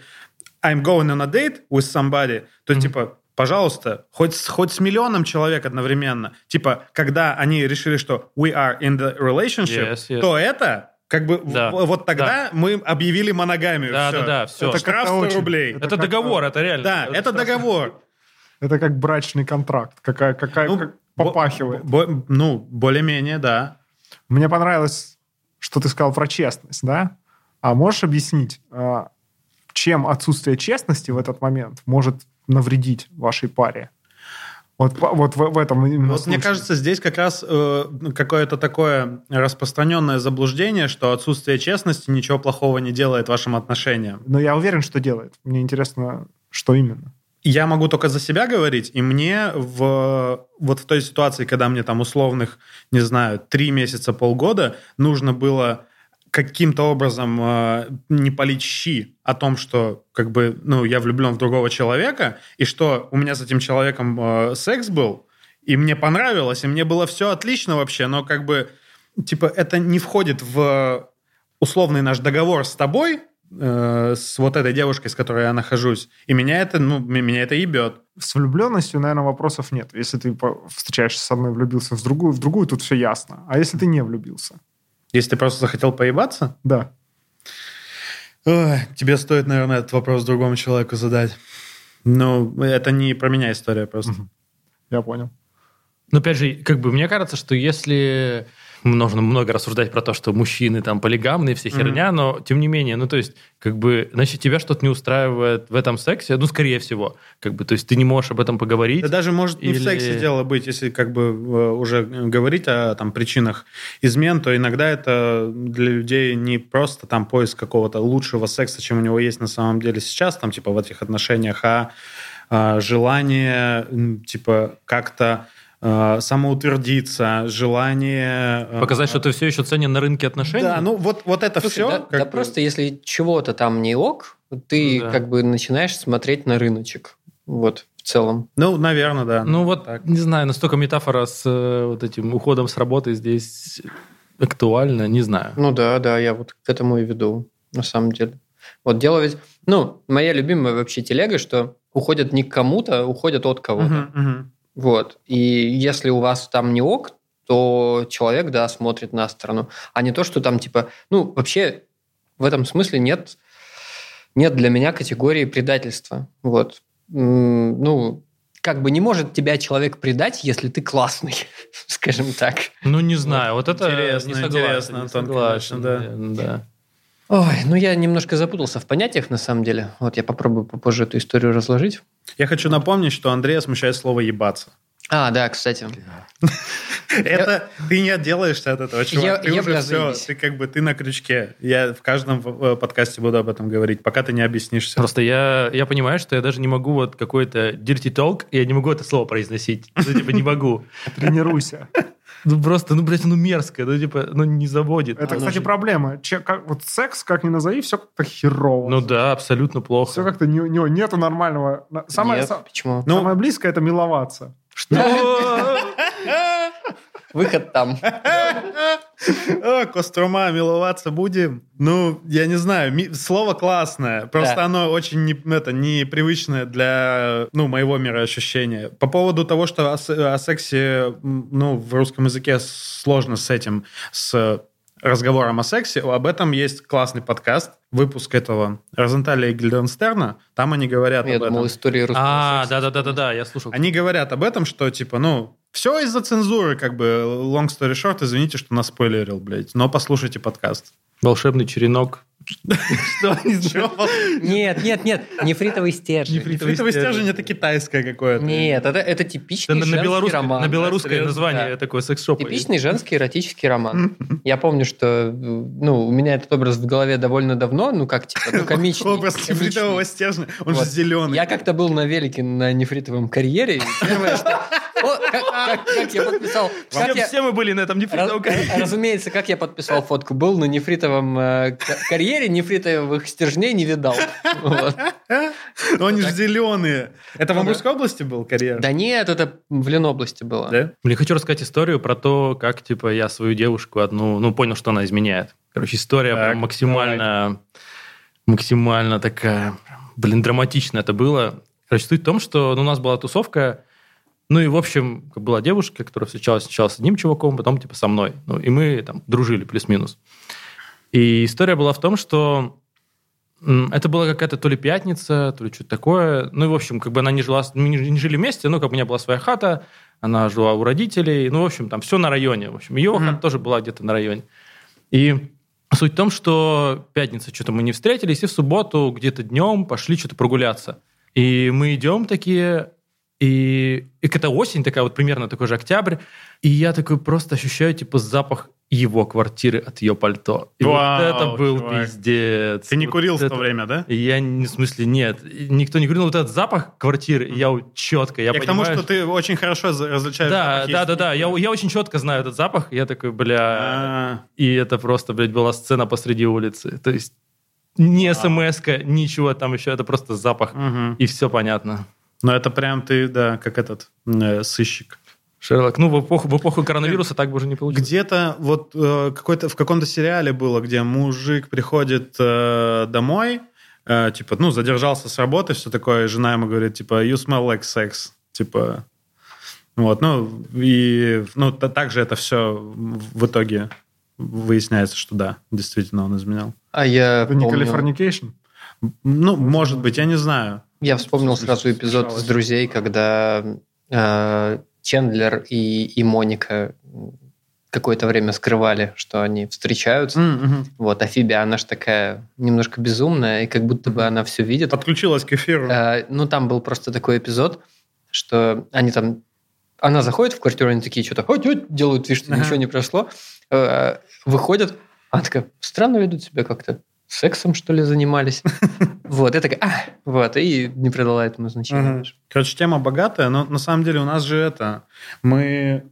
I'm going on a date with somebody, то, mm-hmm. типа, пожалуйста, хоть, хоть с миллионом человек одновременно. Типа, когда они решили, что we are in the relationship, yes, yes. то это, как бы, да. в, вот тогда да. мы объявили моногамию. Да, все. Да, да, все. Это крафт сто рублей. Это, это договор, это реально. Да, это, это договор. Это как брачный контракт. Какая, какая ну, как попахивает. Бо, ну, более-менее, да. Мне понравилось, что ты сказал про честность, да? А можешь объяснить, чем отсутствие честности в этот момент может навредить вашей паре. Вот, вот в, в этом именно вот случае. Мне кажется, здесь как раз э, какое-то такое распространенное заблуждение, что отсутствие честности ничего плохого не делает вашим отношениям. Но я уверен, что делает. Мне интересно, что именно. Я могу только за себя говорить, и мне в, вот в той ситуации, когда мне там условных, не знаю, три месяца, полгода, нужно было каким-то образом э, не палить щи о том, что как бы, ну, я влюблен в другого человека, и что у меня с этим человеком э, секс был, и мне понравилось, и мне было все отлично вообще, но как бы, типа, это не входит в условный наш договор с тобой, э, с вот этой девушкой, с которой я нахожусь, и меня это, ну, меня это ебет. С влюбленностью, наверное, вопросов нет. Если ты встречаешься с одной, влюбился в другую, в другую, тут все ясно. А если ты не влюбился? Если ты просто захотел поебаться? Да. Ой, тебе стоит, наверное, этот вопрос другому человеку задать. Ну, это не про меня история просто. Угу. Я понял. Но опять же, как бы мне кажется, что если... Нужно много рассуждать про то, что мужчины там полигамные, все херня, mm-hmm. но тем не менее, ну то есть, как бы, значит, тебя что-то не устраивает в этом сексе, ну, скорее всего, как бы, то есть ты не можешь об этом поговорить. Да даже, может, или... не в сексе дело быть, если как бы уже говорить о там причинах измен, то иногда это для людей не просто там поиск какого-то лучшего секса, чем у него есть на самом деле сейчас, там, типа, в этих отношениях, а, а желание, типа, как-то самоутвердиться, желание... Показать, что ты все еще ценен на рынке отношений? Да, ну вот, вот это слушай, все... Да, да бы... просто если чего-то там не ок, ты да. как бы начинаешь смотреть на рыночек. Вот, в целом. Ну, наверное, да. Ну вот, так. Не знаю, настолько метафора с вот этим уходом с работы здесь актуальна, не знаю. Ну да, да, я вот к этому и веду, на самом деле. Вот дело ведь... Ну, моя любимая вообще телега, что уходят не к кому-то, уходят от кого-то. Угу, угу. Вот. И если у вас там не ок, то человек, да, смотрит на сторону. А не то, что там типа... Ну, вообще в этом смысле нет, нет для меня категории предательства. Вот. Ну, как бы не может тебя человек предать, если ты классный, скажем так. Ну, не знаю. Вот это интересно, не согласен. Не согласен, да. да. Ой, ну я немножко запутался в понятиях, на самом деле. Вот я попробую попозже эту историю разложить. Я хочу напомнить, что Андрея смущает слово «ебаться». А, да, кстати. Это ты не отделаешься от этого, чувак. Ты уже все, ты как бы ты на крючке. Я в каждом подкасте буду об этом говорить, пока ты не объяснишься. Просто я, я понимаю, что я даже не могу вот какой-то dirty talk, я не могу это слово произносить. Типа не могу. Тренируйся. Ну, просто, ну, блядь, ну, мерзкое, ну, типа, ну, не заводит. Это, а кстати, же... проблема. Че, как, вот секс, как ни назови, все как-то херово. Ну да, абсолютно плохо. Все как-то не, не, нету нормального... Самое, Нет, сам... почему? Ну... Самое близкое – это миловаться. Что? Выход там. Кострома, миловаться будем. Ну, я не знаю, слово классное. Просто оно очень непривычное для моего мироощущения. По поводу того, что о сексе, ну, в русском языке сложно с этим, с разговором о сексе, об этом есть классный подкаст, выпуск этого Розенталя и Гильденстерна. Там они говорят я об думал, этом. Я думал, история русского а, секса. А, да-да-да, да, я слушал. Они говорят об этом, что, типа, ну, Все из-за цензуры, как бы, long story short, извините, что наспойлерил, блядь, но послушайте подкаст. Волшебный черенок. Что? Нет, нет, нет, нефритовый стержень. Нефритовый стержень – это китайское какое-то. Нет, это типичный женский роман. На белорусское название такое секс-шоп. Типичный женский эротический роман. Я помню, что у меня этот образ в голове довольно давно, ну как типа комичный. Образ нефритового стержня, он же зеленый. Я как-то был на велике на нефритовом карьере, и первое, что... Как я подписал... Все мы были на этом нефритовом карьере. Разумеется, как я подписал фотку. Был на нефритовом карьере, нефритовых стержней не видал. Вот. Но они так же зеленые. Это в Амурской области был карьер? Да нет, это в Ленобласти было. Да? Блин, хочу рассказать историю про то, как типа я свою девушку одну, ну, понял, что она изменяет. Короче, история так, прям максимально, так. максимально такая, блин, драматично это было. Короче, суть в том, что ну, у нас была тусовка, ну и, в общем, была девушка, которая встречалась сначала с одним чуваком, потом типа со мной. Ну, и мы там дружили плюс-минус. И история была в том, что это была какая-то то ли пятница, то ли что-то такое. Ну, и, в общем, как бы она не жила, мы не жили вместе, ну, как бы у меня была своя хата, она жила у родителей, ну, в общем, там все на районе. В общем, ее mm-hmm. хата тоже была где-то на районе. И суть в том, что пятница что-то мы не встретились, и в субботу где-то днем пошли что-то прогуляться. И мы идем такие... И, и это осень такая, вот примерно такой же октябрь. И я такой просто ощущаю, типа, запах его квартиры от ее пальто. И вау, вот это был чувак. Пиздец. Ты не вот курил это... в то время, да? Я, в смысле, нет. Никто не курил. Но вот этот запах квартиры, mm-hmm. я четко, я, я понимаю... к тому, что ты очень хорошо различаешь... Да, да, да, да. Я, я очень четко знаю этот запах. Я такой, бля... А-а-а. И это просто, блядь, была сцена посреди улицы. То есть не смс-ка, ничего там еще. Это просто запах. Mm-hmm. И все понятно. Ну, это прям ты, да, как этот э, сыщик. Шерлок. Ну, в эпоху, в эпоху коронавируса так бы уже не получилось. Где-то вот э, какой-то, в каком-то сериале было, где мужик приходит э, домой, э, типа, ну, задержался с работы, все такое, жена ему говорит, типа, you smell like sex. Типа, вот, ну, и, ну, так же это все в итоге выясняется, что да, действительно он изменял. А я это помню. Не калифорникейшн? Ну, может быть, я не знаю. Я вспомнил сразу эпизод с «Друзей», когда э, Чендлер и, и Моника какое-то время скрывали, что они встречаются. Mm-hmm. Вот, а Фиби, она же такая немножко безумная, и как будто бы она все видит. Подключилась к эфиру. Э, ну, там был просто такой эпизод, что они там... Она заходит в квартиру, они такие что-то делают, вид, что uh-huh. ничего не прошло. Э, выходят, она такая, странно ведут себя как-то. Сексом, что ли, занимались. Вот, я такая, а, вот, и не придала этому значения. Короче, тема богатая, но на самом деле у нас же это... Мы,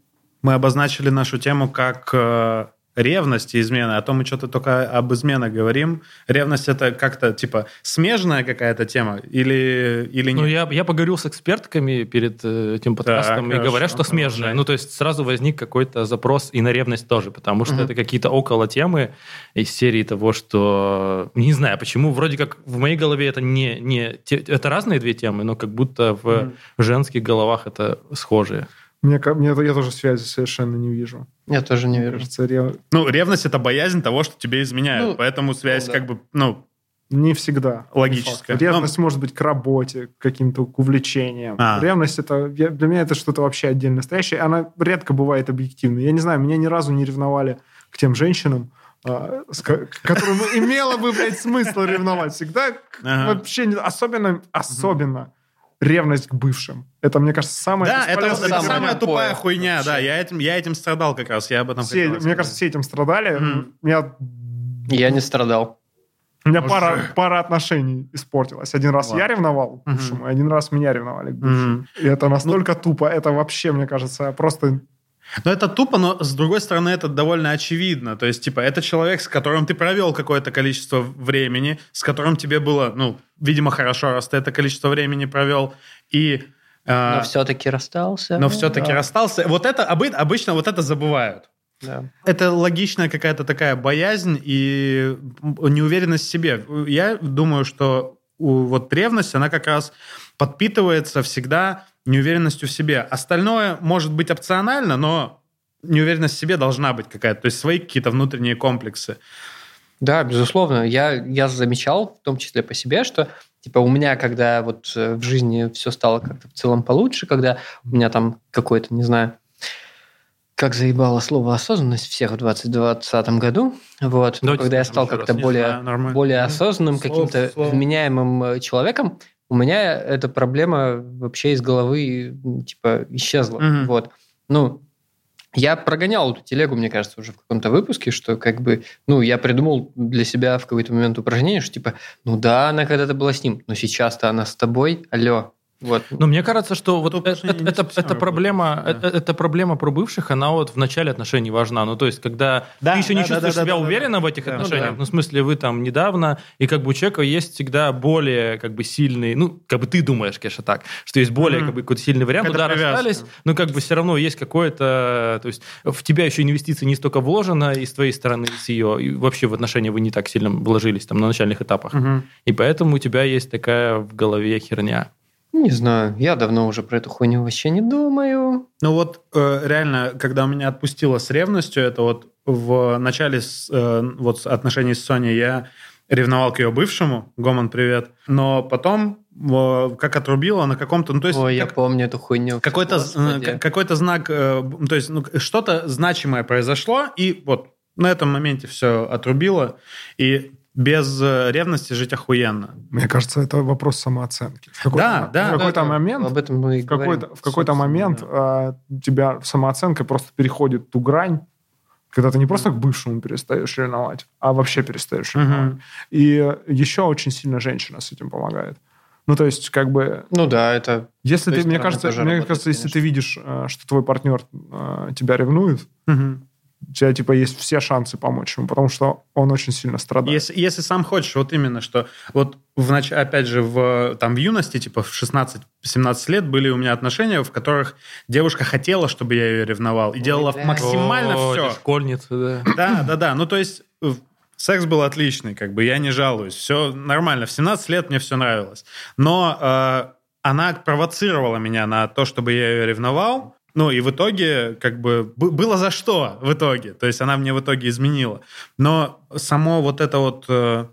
мы обозначили нашу тему как э, ревность и измена, а то мы что-то только об измене говорим. Ревность – это как-то, типа, смежная какая-то тема или, или нет? Ну, я, я поговорил с экспертками перед этим подкастом, так, и говорят, что смежная. Ну, то есть сразу возник какой-то запрос и на ревность тоже, потому что угу. это какие-то около темы из серии того, что... Не знаю, почему, вроде как в моей голове это не... не те, это разные две темы, но как будто в угу. женских головах это схожие. Мне, мне, я тоже связи совершенно не вижу. Я тоже не вижу. Рев... Ну, ревность – это боязнь того, что тебе изменяют. Ну, поэтому связь ну, да. как бы, ну... Не всегда. Логическая. Ревность Но... может быть к работе, к каким-то к увлечениям. А. Ревность – это для меня это что-то вообще отдельно настоящее. Она редко бывает объективной. Я не знаю, меня ни разу не ревновали к тем женщинам, с которым имело бы, блядь, смысл ревновать. Всегда вообще... Особенно... Особенно... Ревность к бывшим. Это, мне кажется, самая да, это, это самая, самая тупая хуйня. Вообще. Да, я этим, я этим страдал как раз. Я об этом все, мне сказать. Кажется, все этим страдали. Mm. Меня... Я не страдал. У меня пара, пара отношений испортилась. Один раз Ладно. я ревновал к бывшему, mm-hmm. один раз меня ревновали к бывшему. Mm-hmm. И это настолько ну... тупо. Это вообще, мне кажется, просто... Ну, это тупо, но, с другой стороны, это довольно очевидно. То есть, типа, это человек, с которым ты провел какое-то количество времени, с которым тебе было, ну, видимо, хорошо, раз ты это количество времени провел, и... Э, но все-таки расстался. Но все-таки да. расстался. Вот это, обычно вот это забывают. Да. Это логичная какая-то такая боязнь и неуверенность в себе. Я думаю, что вот ревность, она как раз подпитывается всегда... неуверенностью в себе. Остальное может быть опционально, но неуверенность в себе должна быть какая-то, то есть свои какие-то внутренние комплексы. Да, безусловно. Я, я замечал, в том числе по себе, что типа у меня, когда вот в жизни все стало как-то в целом получше, когда у меня там какой-то, не знаю, как заебало слово «осознанность» всех в двадцать двадцатом году. Вот. Но когда я стал как-то более, знаю, более осознанным, слов, каким-то слов. вменяемым человеком, у меня эта проблема вообще из головы типа исчезла. Угу. Вот. Ну, я прогонял эту телегу, мне кажется, уже в каком-то выпуске, что как бы, ну, я придумал для себя в какой-то момент упражнение, что типа, ну да, она когда-то была с ним, но сейчас-то она с тобой, алло. Вот. Но мне кажется, что вот это, это, это, эта, проблема, да. это, эта проблема про бывших, она вот в начале отношений важна. Ну, то есть, когда да, ты еще да, не да, чувствуешь да, себя да, уверенно да, в этих да, отношениях, ну, да. ну, в смысле, вы там недавно, и как бы у человека есть всегда более как бы сильный, ну, как бы ты думаешь, конечно, так, что есть более mm-hmm. как бы, какой-то сильный вариант, когда расстались, но как бы все равно есть какое-то, то есть, в тебя еще инвестиции не столько вложено, и с твоей стороны, и с ее, и вообще в отношения вы не так сильно вложились там на начальных этапах. Mm-hmm. И поэтому у тебя есть такая в голове херня. Не знаю, я давно уже про эту хуйню вообще не думаю. Ну вот э, реально, когда меня отпустило с ревностью, это вот в начале с, э, вот с отношений с Соней я ревновал к ее бывшему, Гомон, привет, но потом э, как отрубило на каком-то... Ну, то есть, Ой, как, я помню эту хуйню. Какой-то, э, какой-то знак, э, то есть ну, что-то значимое произошло, и вот на этом моменте все отрубило, и... Без ревности жить охуенно. Мне кажется, это вопрос самооценки. В какой-то, да, да. В какой-то это, момент, об этом мы и в какой-то, в какой-то момент да. у тебя самооценка просто переходит ту грань, когда ты не просто к бывшему перестаешь ревновать, а вообще перестаешь ревновать. Угу. И еще очень сильно женщина с этим помогает. Ну, то есть, как бы... Ну, да, это... Если ты, мне кажется, мне работать, кажется если ты видишь, что твой партнер тебя ревнует, угу. у тебя, типа, есть все шансы помочь ему, потому что он очень сильно страдает. Если, если сам хочешь, вот именно, что... Вот, в, опять же, в, там, в юности, типа, в шестнадцать-семнадцать лет были у меня отношения, в которых девушка хотела, чтобы я ее ревновал, и Ой, делала да. максимально О, все. Школьница, да. Да, да, да. Ну, то есть, секс был отличный, как бы, я не жалуюсь. Все нормально. В семнадцать лет мне все нравилось. Но э, она провоцировала меня на то, чтобы я ее ревновал. Ну, и в итоге, как бы, было за что в итоге. То есть она мне в итоге изменила. Но само вот это вот э,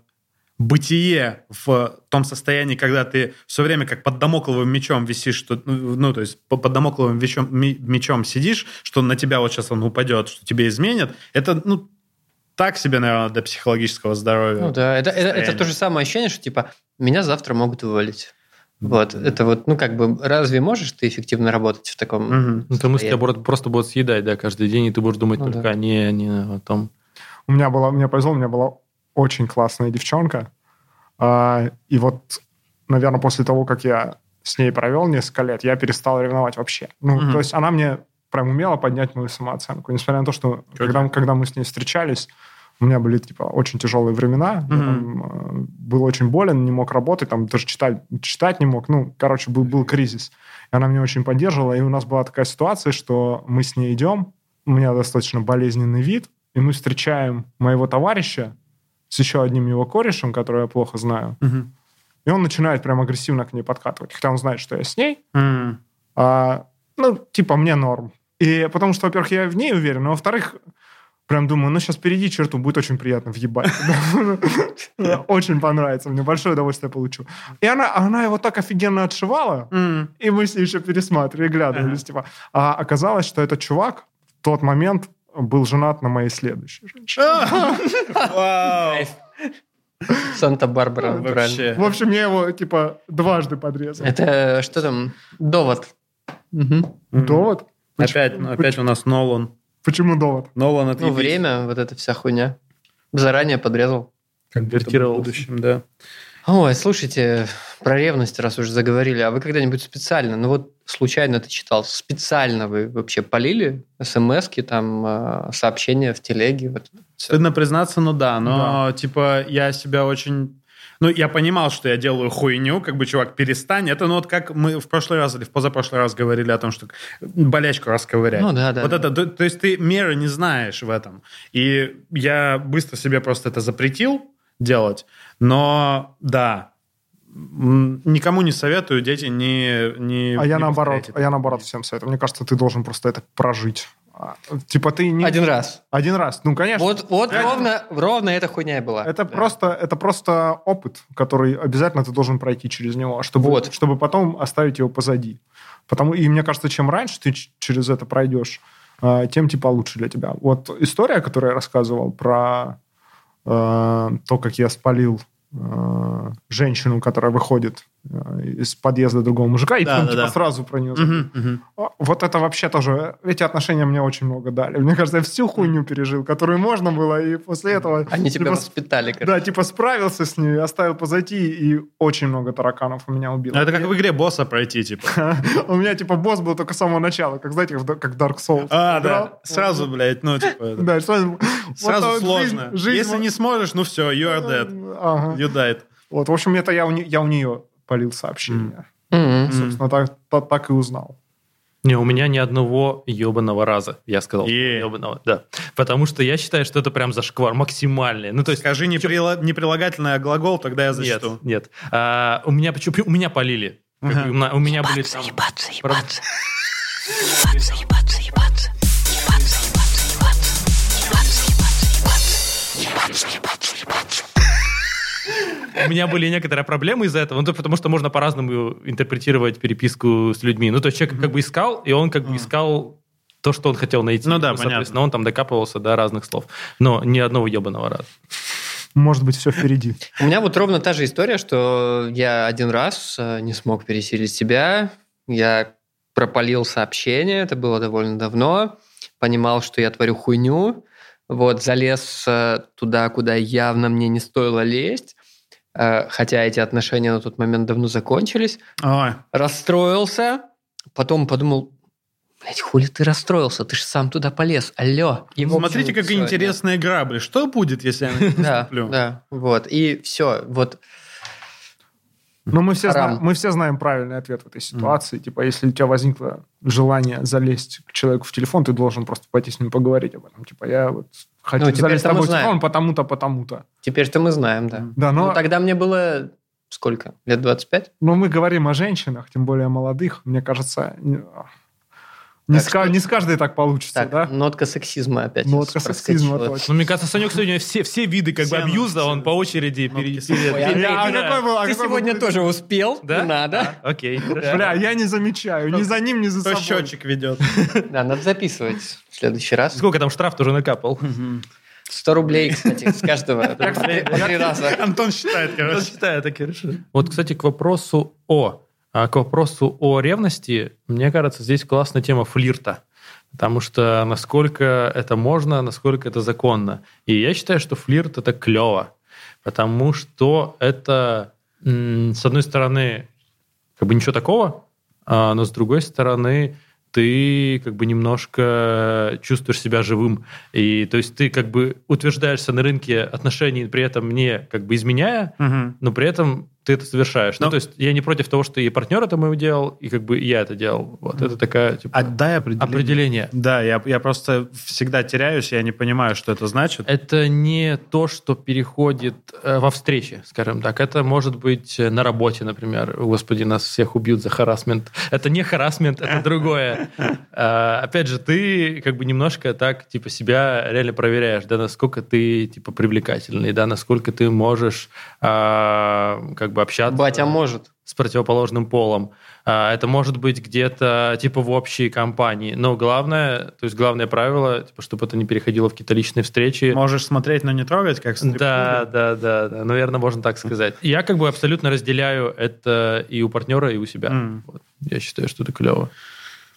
бытие в том состоянии, когда ты все время как под дамокловым мечом висишь, что, ну, то есть под дамокловым мечом, мечом сидишь, что на тебя вот сейчас он упадет, что тебе изменят, это, ну, так себе, наверное, до психологического здоровья. Ну да, это, это, это то же самое ощущение, что, типа, меня завтра могут вывалить. Вот, это вот, ну, как бы, разве можешь ты эффективно работать в таком состоянии? Ну, ты мысли оборот просто будут съедать, да, каждый день, и ты будешь думать ну, только да. о ней, не о том. У меня была, мне повезло, у меня была очень классная девчонка, и вот, наверное, после того, как я с ней провел несколько лет, я перестал ревновать вообще. Ну, mm-hmm. то есть она мне прям умела поднять мою самооценку, несмотря на то, что когда, когда мы с ней встречались... У меня были, типа, очень тяжелые времена. Mm-hmm. Я там, э, был очень болен, не мог работать, там даже читать, читать не мог. Ну, короче, был, был кризис. И она меня очень поддерживала. И у нас была такая ситуация, что мы с ней идем, у меня достаточно болезненный вид, и мы встречаем моего товарища с еще одним его корешем, которого я плохо знаю. Mm-hmm. И он начинает прям агрессивно к ней подкатывать. Хотя он знает, что я с ней. Mm-hmm. А, ну, типа, мне норм. И потому что, во-первых, я в ней уверен, но, во-вторых... Прям думаю, ну сейчас впереди черту, будет очень приятно въебать. Очень понравится, мне большое удовольствие получу. И она его так офигенно отшивала, и мы с ней еще пересматривали, глядывались. А оказалось, что этот чувак в тот момент был женат на моей следующей женщине. Санта-Барбара. В общем, я его, типа, дважды подрезал. Это что там? Довод. Довод? Опять у нас Нолан. Почему довод? Нолан отъебись. Ну, время, вот эта вся хуйня. Заранее подрезал. Конвертировал в будущем, да. Ой, слушайте, про ревность, раз уже заговорили, а вы когда-нибудь специально, ну вот случайно ты читал, специально вы вообще палили смс-ки, там, сообщения в телеге? Вот, стыдно признаться, ну да, но да. типа я себя очень... Ну, я понимал, что я делаю хуйню, как бы, чувак, перестань. Это, ну, вот как мы в прошлый раз или в позапрошлый раз говорили о том, что болячку расковырять. Ну, да, да. Вот да. это, то, то есть ты меры не знаешь в этом. И я быстро себе просто это запретил делать, но, да, никому не советую, дети не... не а я не наоборот, а я наоборот всем советую. Мне кажется, ты должен просто это прожить. Типа ты не... Один раз. Один раз, ну, конечно. Вот, вот я... ровно, ровно эта хуйня и была. Это, да. просто, это просто опыт, который обязательно ты должен пройти через него, чтобы, вот. чтобы потом оставить его позади. Потому, и мне кажется, чем раньше ты через это пройдешь, тем типа лучше для тебя. Вот история, которую я рассказывал про э, то, как я спалил э, женщину, которая выходит э, из подъезда другого мужика, и да, потом да, типа да. сразу про нее забыл. Угу, угу. Вот это вообще тоже... Эти отношения мне очень много дали. Мне кажется, я всю хуйню пережил, которую можно было, и после этого... Они типа, тебя воспитали. Короче. Да, типа справился с ней, оставил позади, и очень много тараканов у меня убило. Это как и... в игре босса пройти, типа. У меня типа босс был только с самого начала, как, знаете, как Dark Souls. А, да. Сразу, блядь, ну типа... Да, сразу... Сразу сложно. Если не сможешь, ну все, you are dead. You died. Вот, в общем, это я у нее палил сообщение. Собственно, так и узнал. Не, у меня ни одного ебаного раза, я сказал. Yeah. Ебаного, да. Потому что я считаю, что это прям зашквар максимальный. Ну, то есть, скажи не, прила... не прилагательный, а глагол, тогда я зачту. Нет, нет. А, у, меня... у меня палили. Uh-huh. У меня ебаться, были там... Ебаться, ебаться, ебаться, ебаться, ебаться, ебаться, ебаться, ебаться, ебаться, ебаться, ебаться. У меня были некоторые проблемы из-за этого, ну, потому что можно по-разному интерпретировать переписку с людьми. Ну, то есть человек как бы искал, и он как бы искал то, что он хотел найти. Ну да, ну, понятно. Соответственно, он там докапывался до разных слов. Но ни одного ебаного раза. Может быть, все впереди. У меня вот ровно та же история, что я один раз не смог пересилить себя. Я пропалил сообщение, это было довольно давно. Понимал, что я творю хуйню. Вот, залез туда, куда явно мне не стоило лезть. Хотя эти отношения на тот момент давно закончились. Ой. Расстроился. Потом подумал, блядь, хули ты расстроился? Ты же сам туда полез. Алло. Ему смотрите, как интересная игра. Блядь. Что будет, если я не поступлю? Да, вот. И все. Вот. Ну, мы все знаем, мы все знаем правильный ответ в этой ситуации. Mm. Типа, если у тебя возникло желание залезть к человеку в телефон, ты должен просто пойти с ним поговорить об этом. Типа, я вот хочу ну, залезть с тобой в телефон потому-то, потому-то. Теперь-то мы знаем, да. да но... Ну, тогда мне было сколько? Лет двадцать пять? Ну, мы говорим о женщинах, тем более о молодых. Мне кажется, не, не, с... Что... не с каждой так получится, так, да? Нотка сексизма опять. Нотка сексизма, точно. Ну, мне кажется, Санёк сегодня все, все виды как все бы абьюза, нотки. Он по очереди переселил. А, а ты сегодня был... тоже успел, да? Не надо. А, окей. Да. Бля, я не замечаю. Что? Ни за ним, ни за собой. Кто счетчик ведет. Да, надо записывать в следующий раз. Сколько там штраф-то уже накапал? сто рублей, кстати, с каждого. Три раза. Антон считает, короче. Антон считает, так и решил. Вот, кстати, к вопросу о... К вопросу о ревности, мне кажется, здесь классная тема флирта. Потому что насколько это можно, насколько это законно. И я считаю, что флирт – это клево. Потому что это, с одной стороны, как бы ничего такого, но с другой стороны... ты как бы немножко чувствуешь себя живым. И то есть ты как бы утверждаешься на рынке отношений, при этом не как бы изменяя, угу. но при этом ты это совершаешь. Но... Ну, то есть я не против того, что и партнер это мой делал, и как бы и я это делал. Вот угу. это такая типа... Отдай определение. определение. Да, я, я просто всегда теряюсь, я не понимаю, что это значит. Это не то, что переходит во встрече, скажем так. Это может быть на работе, например. Господи, нас всех убьют за харассмент. Это не харассмент, это другое. А, опять же, ты как бы немножко так, типа, себя реально проверяешь, да, насколько ты, типа, привлекательный, да, насколько ты можешь а, как бы общаться... Батя может. С противоположным полом. А, это может быть где-то, типа, в общей компании. Но главное, то есть главное правило, типа, чтобы это не переходило в какие-то личные встречи. Можешь смотреть, но не трогать, как стриптизер. Да, да, да, да. Наверное, можно так сказать. Я как бы абсолютно разделяю это и у партнера, и у себя. Mm. Вот. Я считаю, что это клево.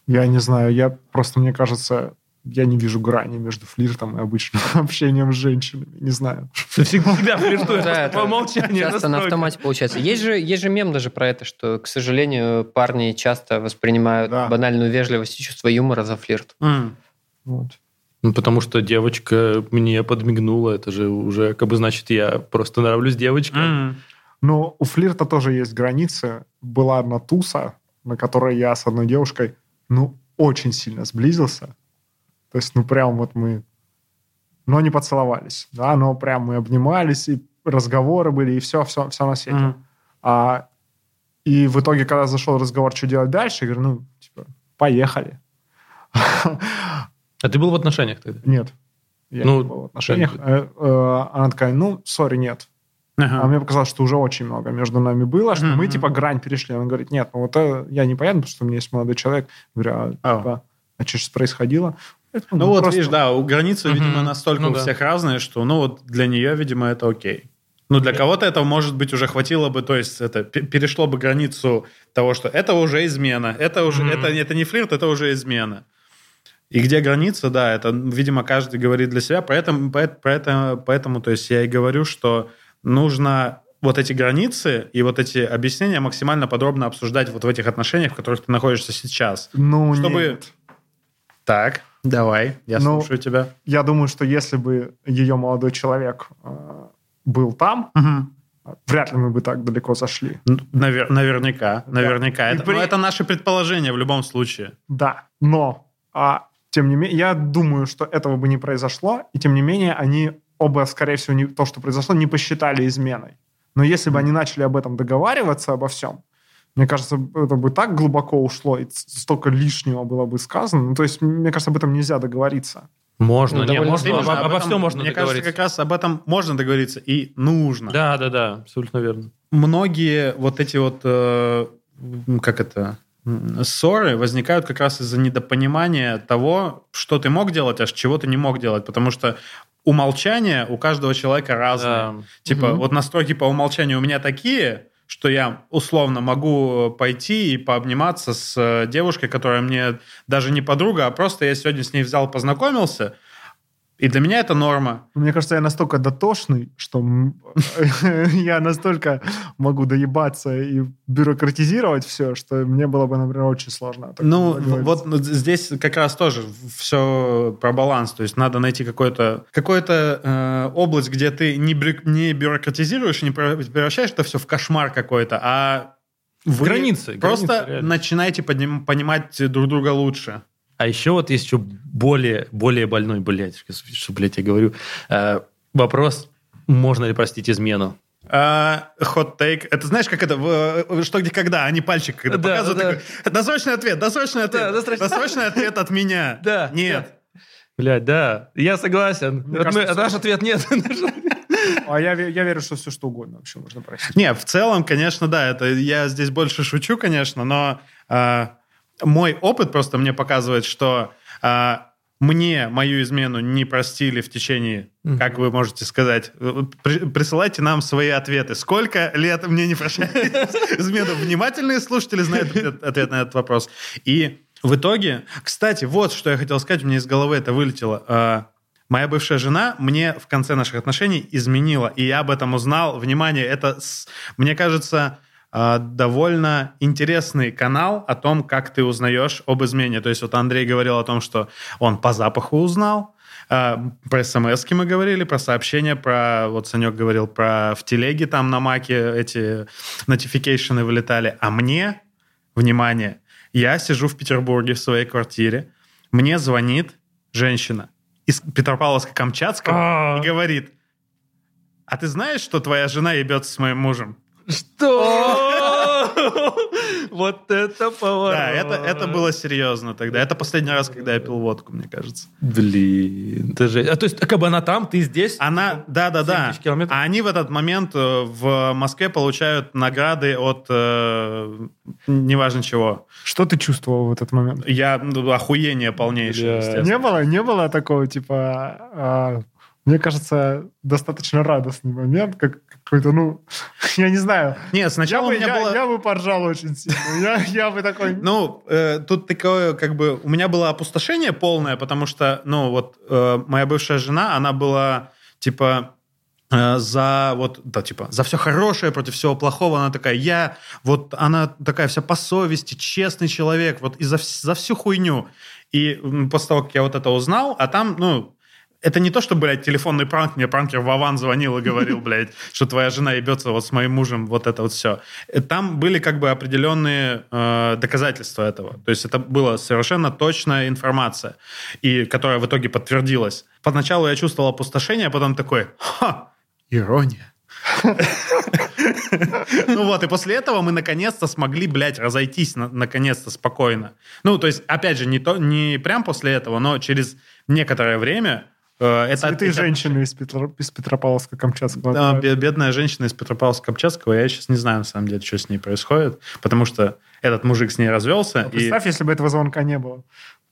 Я не знаю, я просто, мне кажется, я не вижу грани между флиртом и обычным общением с женщинами. Не знаю. Ты всегда флиртуешь, просто по умолчанию. Часто на автомате получается. Есть же, есть же мем даже про это, что, к сожалению, парни часто воспринимают банальную вежливость и чувство юмора за флирт. Вот. Ну, потому что девочка мне подмигнула, это же уже, как бы, значит, я просто нравлюсь девочке. Но у флирта тоже есть границы. Была одна туса, на которой я с одной девушкой... ну, очень сильно сблизился. То есть, ну, прям вот мы... Но не поцеловались, да, но прям мы обнимались, и разговоры были, и все, все, все на свете. Mm-hmm. А, и в итоге, когда зашел разговор, что делать дальше, я говорю, ну, типа, поехали. А ты был в отношениях тогда? Нет. Я ну, не был в отношениях. Она такая, ну, сори, нет. Uh-huh. А мне показалось, что уже очень много между нами было, что uh-huh. мы, типа, грань перешли. Она говорит, нет, ну вот я не поеду, потому что у меня есть молодой человек. Я говорю, а, oh. типа, а что сейчас происходило? Это, ну, ну вот, просто... видишь, да, у границы, видимо, настолько ну, у да. всех разные, что, ну, вот для нее, видимо, это окей. Ну, для кого-то этого, может быть, уже хватило бы, то есть это перешло бы границу того, что это уже измена, это уже mm-hmm. это, это не флирт, это уже измена. И где граница, да, это, видимо, каждый говорит для себя, поэтому, поэтому, поэтому то есть я и говорю, что нужно вот эти границы и вот эти объяснения максимально подробно обсуждать вот в этих отношениях, в которых ты находишься сейчас. Ну, чтобы... нет. Так, давай, я ну, слушаю тебя. Я думаю, что если бы ее молодой человек... был там, угу. вряд ли мы бы так далеко зашли. Навер- наверняка, да. наверняка. Это, при... ну, это наше предположение в любом случае. Да, но а, тем не менее, я думаю, что этого бы не произошло, и тем не менее они оба, скорее всего, не, то, что произошло, не посчитали изменой. Но если бы они начали об этом договариваться, обо всем, мне кажется, это бы так глубоко ушло, и столько лишнего было бы сказано. Ну, то есть, мне кажется, об этом нельзя договориться. Можно, ну, нет, можно, можно об, обо этом, всем можно мне договориться. Мне кажется, как раз об этом можно договориться и нужно. Да, да, да, абсолютно верно. Многие вот эти вот, э, как это, ссоры возникают как раз из-за недопонимания того, что ты мог делать, а чего ты не мог делать, потому что умолчания у каждого человека разные. Да. Типа, угу. вот настройки по умолчанию у меня такие... что я условно могу пойти и пообниматься с девушкой, которая мне даже не подруга, а просто я сегодня с ней взял, познакомился, и для меня это норма. Мне кажется, я настолько дотошный, что я настолько могу доебаться и бюрократизировать все, что мне было бы, например, очень сложно. Ну, вот здесь как раз тоже все про баланс. То есть надо найти какую-то э, область, где ты не, брю, не бюрократизируешь, не превращаешь это все в кошмар какой-то, а вы границы, просто границы, начинаете подним, понимать друг друга лучше. А еще вот есть еще более, более больной, блядь, что, блядь, я говорю. Э, вопрос, можно ли простить измену? Хот-тейк. Uh, это знаешь, как это? В, что, где, когда? Они пальчик когда да, показывают. Да. Такой, досрочный ответ, досрочный ответ. Да, досрочный. досрочный ответ от меня. Да. Нет. Да. Блядь, да. Я согласен. Мне кажется, мы, все... Наш ответ нет. А я, я верю, что все что угодно вообще можно простить. Не, в целом, конечно, да. Это, я здесь больше шучу, конечно, но... Э, мой опыт просто мне показывает, что э, мне мою измену не простили в течение, mm-hmm. как вы можете сказать, при, присылайте нам свои ответы. Сколько лет мне не прощали измену? Внимательные слушатели знают ответ на этот вопрос. И в итоге, кстати, вот что я хотел сказать, у меня из головы это вылетело. Моя бывшая жена мне в конце наших отношений изменила, и я об этом узнал. Внимание, это, мне кажется... довольно интересный канал о том, как ты узнаешь об измене. То есть вот Андрей говорил о том, что он по запаху узнал, про смс-ки мы говорили, про сообщения, про... Вот Санёк говорил про... В телеге там на маке эти нотификейшены вылетали. А мне, внимание, я сижу в Петербурге в своей квартире, мне звонит женщина из Петропавловска-Камчатского и говорит, а ты знаешь, что твоя жена ебется с моим мужем? Что? Вот это поворот. Да, это, это было серьезно тогда. Это последний раз, когда я пил водку, мне кажется. Блин, это же... А то есть, как бы она там, ты здесь? Она, да-да-да. А они в этот момент в Москве получают награды от э, неважно чего. Что ты чувствовал в этот момент? Я ну, охуение полнейшее, естественно. Не было, не было такого, типа... А... Мне кажется, достаточно радостный момент, как какой-то, ну, я не знаю. Нет, сначала я бы, у меня я, было... я бы поржал очень сильно. Я, я бы такой... Ну, э, тут такое, как бы, у меня было опустошение полное, потому что, ну, вот, э, моя бывшая жена, она была, типа... за вот, да, типа, за все хорошее против всего плохого, она такая, я, вот, она такая вся по совести, честный человек, вот, и за, за всю хуйню. И после того, как я вот это узнал, а там, ну... Это не то, что, блядь, телефонный пранк. Мне пранкер Вован звонил и говорил, блядь, что твоя жена ебется вот с моим мужем, вот это вот все. Там были как бы определенные э, доказательства этого. То есть это была совершенно точная информация, и, которая в итоге подтвердилась. Поначалу я чувствовал опустошение, а потом такой, ха, ирония. Ну вот, и после этого мы наконец-то смогли, блядь, разойтись на- наконец-то спокойно. Ну, то есть, опять же, не, то, не прям после этого, но через некоторое время... Э, это, Цветы это... женщины из, Петро... из Петропавловска-Камчатского. Да, бедная женщина из Петропавловска-Камчатского. Я сейчас не знаю, на самом деле, что с ней происходит, потому что этот мужик с ней развелся. А представь, и... если бы этого звонка не было.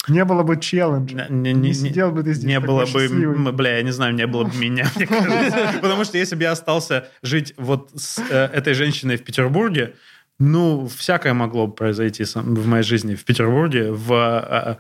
Не было бы челленджа. Не, не, не сидел бы ты здесь. Не было счастливый. бы, бля, я не знаю, не было бы меня, мне кажется. Потому что если бы я остался жить вот с этой женщиной в Петербурге, ну, всякое могло бы произойти в моей жизни в Петербурге, в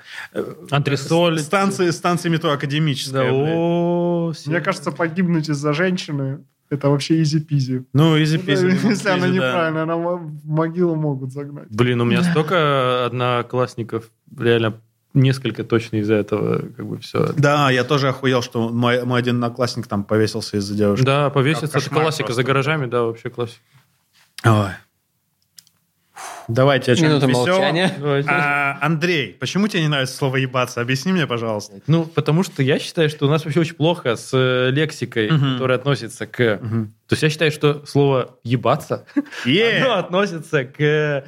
Антресоль, станции, станции метро Академическая. Мне кажется, погибнуть из-за женщины — это вообще изи-пизи. Ну, изи-пизи. Если изи-пизи, она неправильная, да. Она в могилу могут загнать. Блин, у меня столько одноклассников, реально, несколько точно из-за этого как бы все. Да, я тоже охуел, что мой, мой один одноклассник там повесился из-за девушки. Да, повесился. Это классика просто. За гаражами, да, вообще классика. Ой. Давайте о чем-то веселом. А, Андрей, почему тебе не нравится слово «ебаться»? Объясни мне, пожалуйста. Ну, потому что я считаю, что у нас вообще очень плохо с лексикой, uh-huh. которая относится к... Uh-huh. То есть я считаю, что слово «ебаться» yeah. оно относится к...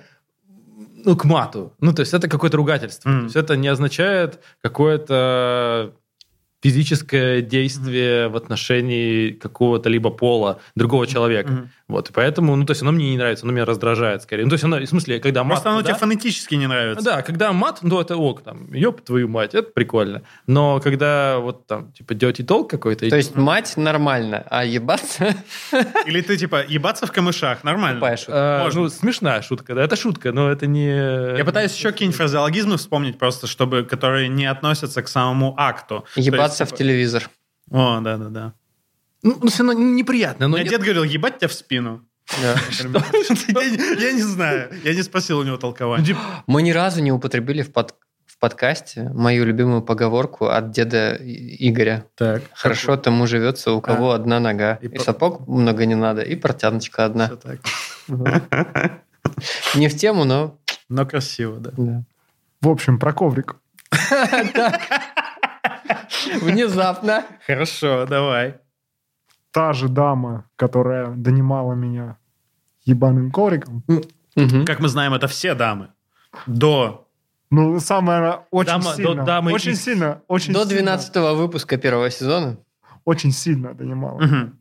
Ну, к мату. Ну, то есть это какое-то ругательство. Mm. То есть это не означает какое-то... физическое действие mm-hmm. в отношении какого-то либо пола другого человека. Mm-hmm. Вот. И поэтому, ну, то есть оно мне не нравится, оно меня раздражает скорее. Ну, то есть оно, в смысле, когда мат... Просто оно да, тебе фонетически не нравится. Да, когда мат, ну, это ок, там, ёб твою мать, это прикольно. Но когда вот там, типа, dirty talk какой-то... То есть ну, мать нормально, а ебаться... Или ты, типа, ебаться в камышах, нормально. Тупая шутка. Ну, смешная шутка, да, это шутка, но это не... Я пытаюсь еще какие-нибудь фразеологизмы вспомнить просто, чтобы, которые не относятся к самому акту. В телевизор. О, да-да-да. Ну, ну, все равно неприятно. Но Мне нет... дед говорил, ебать тебя в спину. Я не знаю. Я не спросил у него толкования. Мы ни разу не употребили в подкасте мою любимую поговорку от деда Игоря. Хорошо тому живется, у кого одна нога. И сапог много не надо, и портяночка одна. Не в тему, но... Но красиво, да. В общем, про коврик. Внезапно. Хорошо, давай. Та же дама, которая донимала меня ебаным ковриком. Угу. Как мы знаем, это все дамы. До... Ну, самая... Очень дама, сильно. До, дамы очень и... сильно. Очень до двенадцатого выпуска первого сезона. Очень сильно донимала. Угу.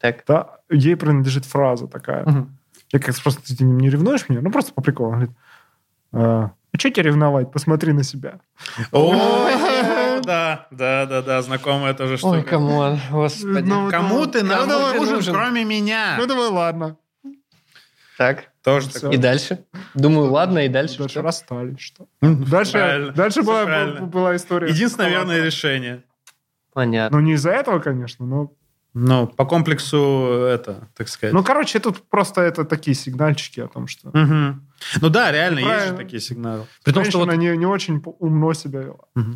Так. Да, ей принадлежит фраза такая. Угу. Я как просто, ты не ревнуешь меня? Ну, просто по приколу. Говорит, а, а что тебе ревновать? Посмотри на себя. Да, да, да, да, знакомая тоже штука. Ой, камон, господи. Ну, кому ну, ты нам нужен, нужен, кроме меня? Ну, думаю, ладно. Так. Тоже все. И дальше? Думаю, ладно, и дальше Дальше что? расстались, что? Дальше, дальше была, была история. Единственное верное решение. Понятно. Ну, не из-за этого, конечно, но... Ну, по комплексу это, так сказать. Ну, короче, тут просто это такие сигнальчики о том, что... Угу. Ну да, реально, Правильно. есть же такие сигналы. При том, что вот... не, не очень умно себя вела. Угу.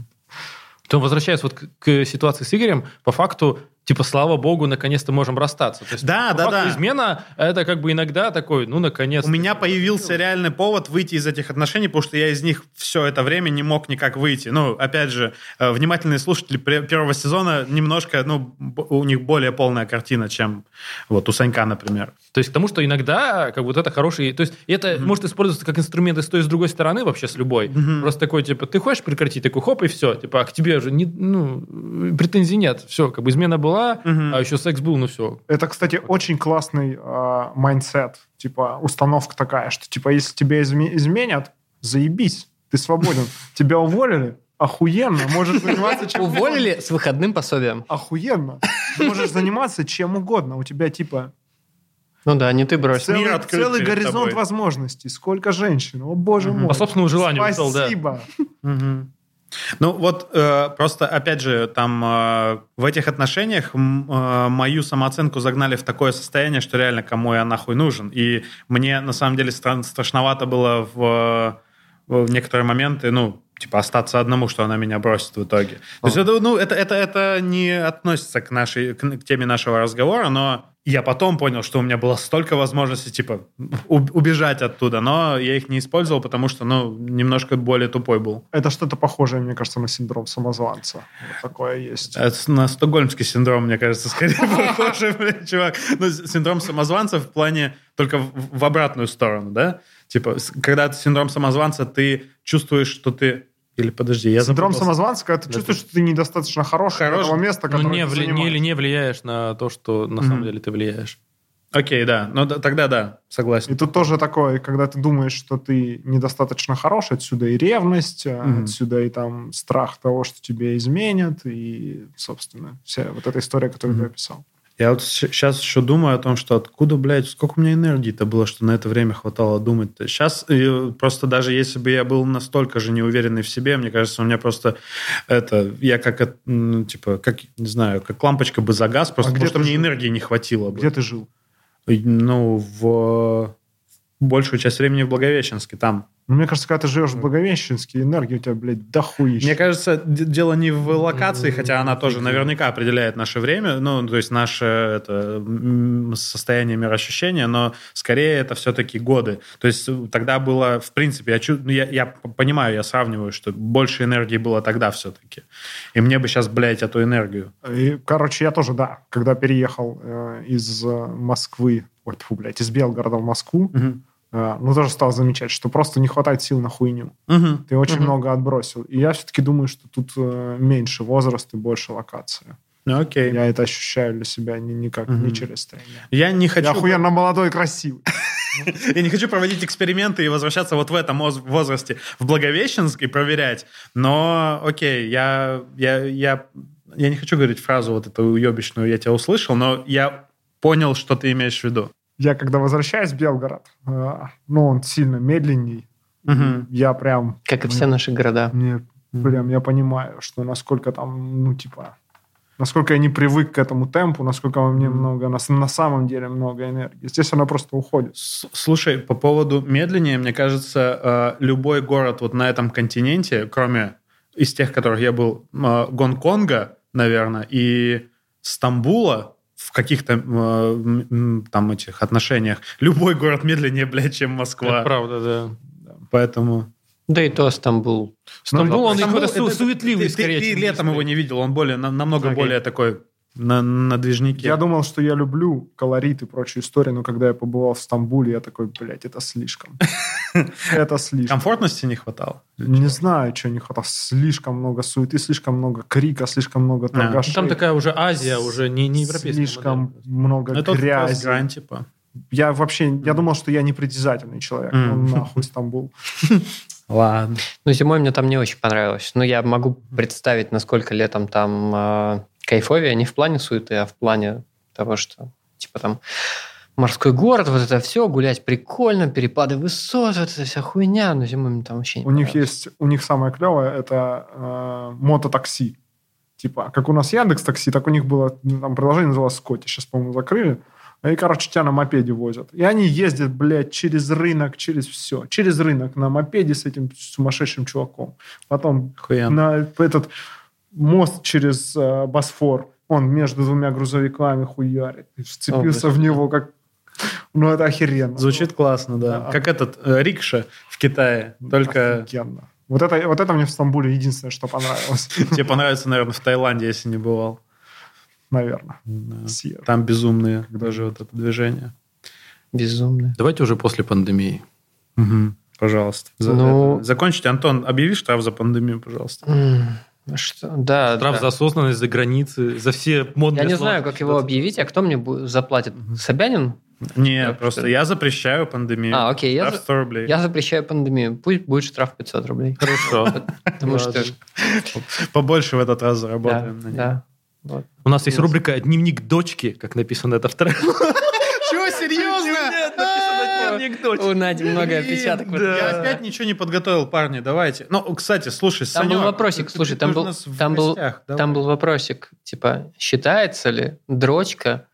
То, возвращаясь вот к, к ситуации с Игорем, по факту, типа, слава богу, наконец-то можем расстаться. То есть, да, по да, факту, да. измена, это как бы иногда такой, ну, наконец-то. У меня появился реальный повод выйти из этих отношений, потому что я из них все это время не мог никак выйти. Ну, опять же, внимательные слушатели первого сезона немножко, ну, у них более полная картина, чем вот у Санька, например. То есть к тому, что иногда как будто это хороший... То есть это mm-hmm. может использоваться как инструмент и с той, и с другой стороны вообще, с любой. Mm-hmm. Просто такой, типа, ты хочешь прекратить, такой хоп, и все. Типа, а к тебе же не, ну, претензий нет. Все, как бы измена была, mm-hmm. а еще секс был, ну все. Это, кстати, вот. очень классный майндсет. Э, типа, установка такая, что, типа, если тебя изме- изменят, заебись, ты свободен. Тебя уволили? Охуенно. Можешь заниматься чем угодно. Уволили с выходным пособием. Охуенно. Ты можешь заниматься чем угодно. У тебя, типа... Ну да, не ты бросил. Целый, целый горизонт тобой. возможностей. Сколько женщин. О, боже угу. мой. По собственному желанию. Спасибо. Угу. Ну вот э, просто, опять же, там э, в этих отношениях э, мою самооценку загнали в такое состояние, что реально кому я нахуй нужен. И мне, на самом деле, стра- страшновато было в, в некоторые моменты, ну, типа, остаться одному, что она меня бросит в итоге. О. То есть это, ну, это, это, это не относится к, нашей, к теме нашего разговора, но... Я потом понял, что у меня было столько возможностей, типа, убежать оттуда, но я их не использовал, потому что, ну, немножко более тупой был. Это что-то похожее, мне кажется, на синдром самозванца. Вот такое есть. Это на стокгольмский синдром, мне кажется, скорее похожий, блин, чувак. Ну, синдром самозванца в плане только в обратную сторону, да? Типа, когда синдром самозванца, ты чувствуешь, что ты... Или подожди, я Синдром запутался. самозванца, когда ты да, чувствуешь, ты... что ты недостаточно хорош, хорош. Этого места, которое ну, не, ты вли... не, не влияешь на то, что на mm-hmm. самом деле ты влияешь. Окей, да. Ну, тогда да, согласен. И тут тоже такое, когда ты думаешь, что ты недостаточно хорош, отсюда и ревность, mm-hmm. отсюда и там страх того, что тебе изменят, и, собственно, вся вот эта история, которую mm-hmm. ты описал. Я вот сейчас еще думаю о том, что откуда, блядь, сколько у меня энергии-то было, что на это время хватало думать-то. Сейчас просто даже если бы я был настолько же неуверенный в себе, мне кажется, у меня просто это... Я как, ну, типа, как, не знаю, как лампочка бы загас, просто а потому что мне жил? Энергии не хватило бы. Где ты жил? Ну, в... большую часть времени в Благовещенске, там. Ну, мне кажется, когда ты живешь в Благовещенске, энергия у тебя, блядь, дохуища. Мне кажется, дело не в локации, хотя она тоже наверняка определяет наше время, ну, то есть наше это, состояние мироощущения, но скорее это все-таки годы. То есть тогда было, в принципе, я, чу... я, я понимаю, я сравниваю, что больше энергии было тогда все-таки. И мне бы сейчас, блядь, эту энергию. И, короче, я тоже, да, когда переехал э, из Москвы, ой, тьфу, блядь, из Белгорода в Москву, угу. Ну, тоже стал замечать, что просто не хватает сил на хуйню. Угу. Ты очень угу. много отбросил. И я все-таки думаю, что тут меньше возраст и больше локации. Ну, окей. Я это ощущаю для себя не, никак, угу. не через тренинг. Я не хочу... Я охуенно молодой и красивый. Я не хочу проводить эксперименты и возвращаться вот в этом возрасте в Благовещенск и проверять. Но, окей, я... Я не хочу говорить фразу вот эту уебищную «я тебя услышал», но я понял, что ты имеешь в виду. Я когда возвращаюсь в Белгород, ну, он сильно медленней. Угу. Я прям... Как и мне, все наши города. Мне, прям я понимаю, что насколько там, ну, типа... Насколько я не привык к этому темпу, насколько у меня много, на, на самом деле много энергии. Здесь она просто уходит. Слушай, по поводу медленнее, мне кажется, любой город вот на этом континенте, кроме из тех, в которых я был, Гонконга, наверное, и Стамбула, в каких-то там этих отношениях. Любой город медленнее, блядь, чем Москва. Это правда, да. Поэтому... Да и то Стамбул. Стамбул, он какой-то суетливый, скорее. Ты летом его не видел, он более намного более такой на движнике. Я думал, что я люблю колорит и прочую историю, но когда я побывал в Стамбуле, я такой, блядь, это слишком. Это слишком. Комфортности не хватало? Не знаю, чего не хватало. Слишком много суеты, слишком много крика, слишком много торгашей. Там такая уже Азия, уже не европейская. Слишком много грязи. типа. Я вообще, я думал, что я непритязательный человек. Ну нахуй Стамбул. Ладно. Ну зимой мне там не очень понравилось. Но я могу представить, насколько летом там... кайфовее, не в плане суеты, а в плане того, что, типа, там, морской город, вот это все, гулять прикольно, перепады высот, вот эта вся хуйня, но зимой мне там вообще не понравилось. У них есть, у них самое клевое, это э, мототакси. Типа, как у нас Яндекс.Такси, так у них было, там, приложение называлось Скотти, сейчас, по-моему, закрыли. И, короче, тебя на мопеде возят. И они ездят, блядь, через рынок, через все. Через рынок на мопеде с этим сумасшедшим чуваком. Потом Хуян. на этот... мост через э, Босфор, он между двумя грузовиками хуярит. И вцепился О, в него как... Ну, это охеренно. Звучит классно, да. да. Как этот э, рикша в Китае, только... Офигенно. Вот это, вот это мне в Стамбуле единственное, что понравилось. Тебе понравится, наверное, в Таиланде, если не бывал. Наверное. Там безумные даже вот это движение. Безумные. Давайте уже после пандемии. Пожалуйста. Закончите. Антон, объяви штраф за пандемию, пожалуйста. Что? Да, штраф да. за осознанность, за границы, за все модные... Я не знаю, как его объявить, а кто мне заплатит? Собянин? Нет, так, просто я запрещаю пандемию. А, окей, я, за... я запрещаю пандемию. Пусть будет штраф пятьсот рублей. Хорошо. Потому что... Побольше в этот раз заработаем на ней. У нас есть рубрика «Дневник дочки», как написано это в треке. Чего, серьезно? У Нади много опечаток. Да. Я опять ничего не подготовил, парни, давайте. Ну, кстати, слушай, Санёк... Там был вопросик, слушай, ты, там, был, там, был, там был вопросик, типа, считается ли дрочка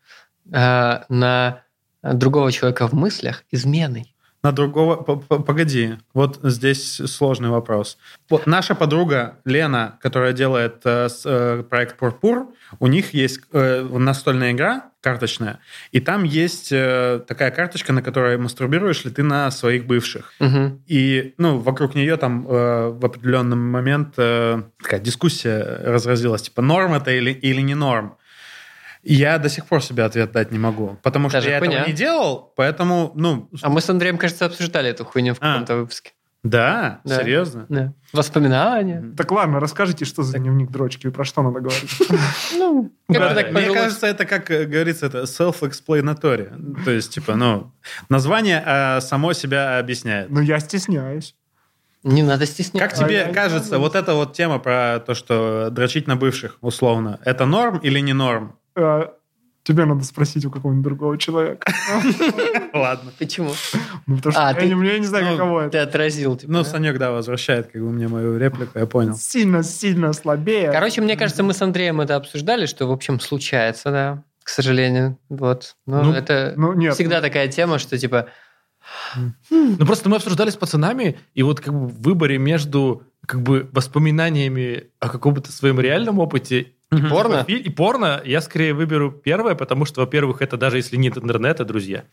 э, на другого человека в мыслях изменой? На другого... Погоди, вот здесь сложный вопрос. Наша подруга Лена, которая делает э, проект «Пурпур», у них есть э, настольная игра карточная, и там есть э, такая карточка, на которой мастурбируешь ли ты на своих бывших. Угу. И ну, вокруг нее там э, в определенный момент э, такая дискуссия разразилась, типа норм это или, или не норм. Я до сих пор себе ответ дать не могу, потому Даже что я хуйня. этого не делал, поэтому... ну. А мы с Андреем, кажется, обсуждали эту хуйню в а. каком-то выпуске. Да? Да. Серьезно? Да. Воспоминания. Так ладно, расскажите, что за дневник дрочки и про что надо говорить. Ну, мне кажется, это, как говорится, это self-explanatory. То есть, типа, ну, название само себя объясняет. Ну, я стесняюсь. Не надо стесняться. Как тебе кажется, вот эта вот тема про то, что дрочить на бывших, условно, это норм или не норм? Тебе надо спросить у какого-нибудь другого человека. Ладно. Почему? Ну, потому что а, я, ты, не, я не знаю, ну, каково это. Ты отразил. Типа, ну, да? Санёк, да, возвращает как бы мне мою реплику, я понял. Сильно-сильно слабее. Короче, мне кажется, мы с Андреем это обсуждали, что, в общем, случается, да, к сожалению. Вот. Но ну, это ну, нет, всегда ну. такая тема, что типа... Ну, просто мы обсуждали с пацанами, и вот как бы в выборе между как бы воспоминаниями о каком-то своем реальном опыте и порно? И порно я скорее выберу первое, потому что, во-первых, это даже если нет интернета, друзья,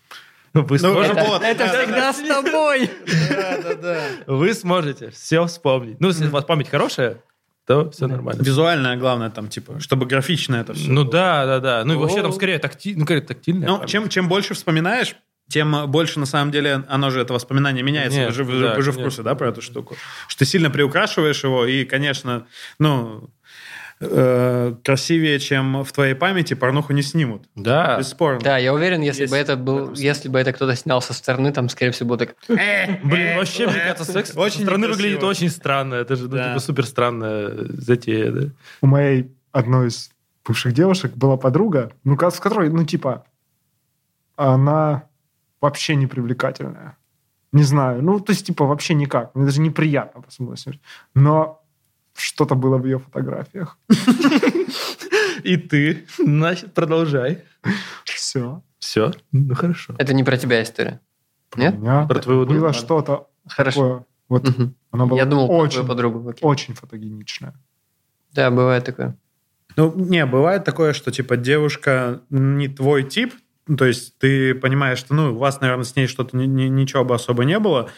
вы сможете... Это, вот, это да, всегда да, с тобой! Да, да, да. Вы сможете все вспомнить. Ну, если у вас память хорошая, то все да. нормально. Визуальное, главное, там, типа, чтобы графично это все Ну, было. Да, да, да. Ну, и вообще там скорее такти... ну, тактильное. Ну, чем, чем больше вспоминаешь, тем больше, на самом деле, оно же, это воспоминание меняется. Нет, вы же, да, вы же в курсе, да, про эту штуку? Что ты сильно приукрашиваешь его, и, конечно, ну... красивее, чем в твоей памяти, порнуху не снимут. Да. Бесспорно. Да, я уверен, если есть, бы это был, если бы это кто-то снял со стороны, там, скорее всего, так... Блин, вообще, мне кажется, секс со стороны выглядит очень странно. Это же, ну, типа, супер странная затея, да? У моей одной из бывших девушек была подруга, ну, с которой, ну, типа, она вообще не привлекательная. Не знаю. Ну, то есть, типа, вообще никак. Мне даже неприятно посмотреть. Но что-то было в ее фотографиях. И ты, значит, продолжай. Все. Все? Ну, хорошо. Это не про тебя история? Нет? Про твою подругу? Было что-то такое. Вот она была очень фотогеничная. Да, бывает такое. Ну, не, бывает такое, что, типа, девушка не твой тип, то есть ты понимаешь, что, ну, у вас, наверное, с ней что-то ничего бы особо не было,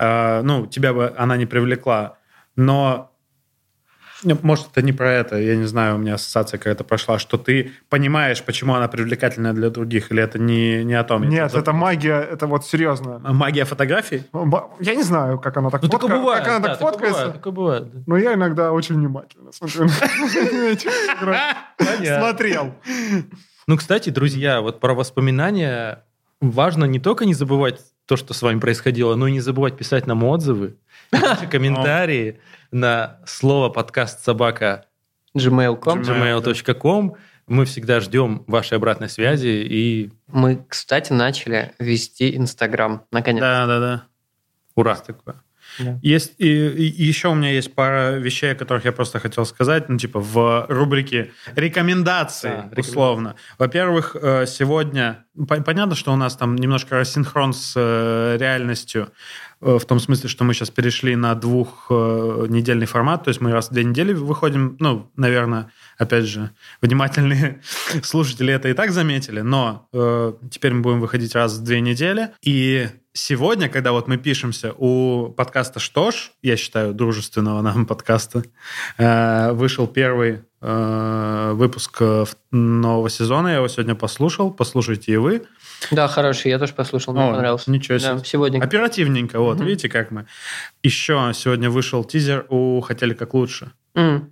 ну, тебя бы она не привлекла, но... Может, это не про это, я не знаю, у меня ассоциация какая-то прошла, что ты понимаешь, почему она привлекательна для других, или это не, не о том? Нет, это, это магия, это вот серьезно. Магия фотографий? Я не знаю, как она так, ну, фотка... такое бывает, как она да, так такое фоткается. Бывает, такое бывает, да. Но я иногда очень внимательно смотрю. Смотрел. Ну, кстати, друзья, вот про воспоминания важно не только не забывать то, что с вами происходило, но и не забывать писать нам отзывы, наши комментарии на слово подкаст собака джи мейл точка ком. Мы всегда ждем вашей обратной связи. И мы, кстати, начали вести Инстаграм. Наконец-то. Да, да, да. Ура. Такое. Да. Есть, и, и еще у меня есть пара вещей, о которых я просто хотел сказать. Ну, типа в рубрике рекомендации, да, условно. Во-первых, сегодня... Понятно, что у нас там немножко рассинхрон с реальностью. В том смысле, что мы сейчас перешли на двухнедельный формат. То есть мы раз в две недели выходим. Ну, наверное, опять же, внимательные слушатели это и так заметили. Но э, теперь мы будем выходить раз в две недели. И сегодня, когда вот мы пишемся, у подкаста «Что ж?», я считаю, дружественного нам подкаста, э, вышел первый э, выпуск нового сезона. Я его сегодня послушал. Послушайте и вы. Да, хороший, я тоже послушал, мне О, понравился. Ничего себе. Да, сегодня. Оперативненько, вот, mm-hmm. видите, как мы. Еще сегодня вышел тизер у «Хотели как лучше». Mm.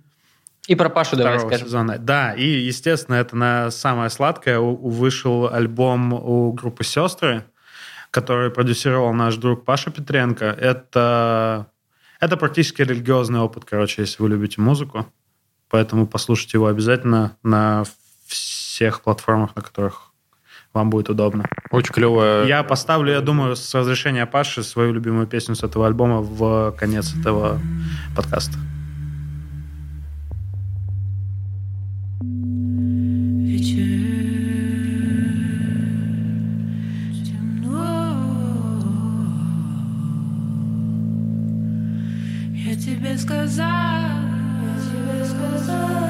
И про Пашу давай скажем. Сезона. Да, и, естественно, это на самое сладкое. Вышел альбом у группы «Сестры», который продюсировал наш друг Паша Петренко. Это, это практически религиозный опыт, короче, если вы любите музыку. Поэтому послушайте его обязательно на всех платформах, на которых вам будет удобно. Очень клево. Я поставлю, я думаю, с разрешения Паши свою любимую песню с этого альбома в конец этого подкаста. Вечер темно. Я тебе сказал, я тебе сказал.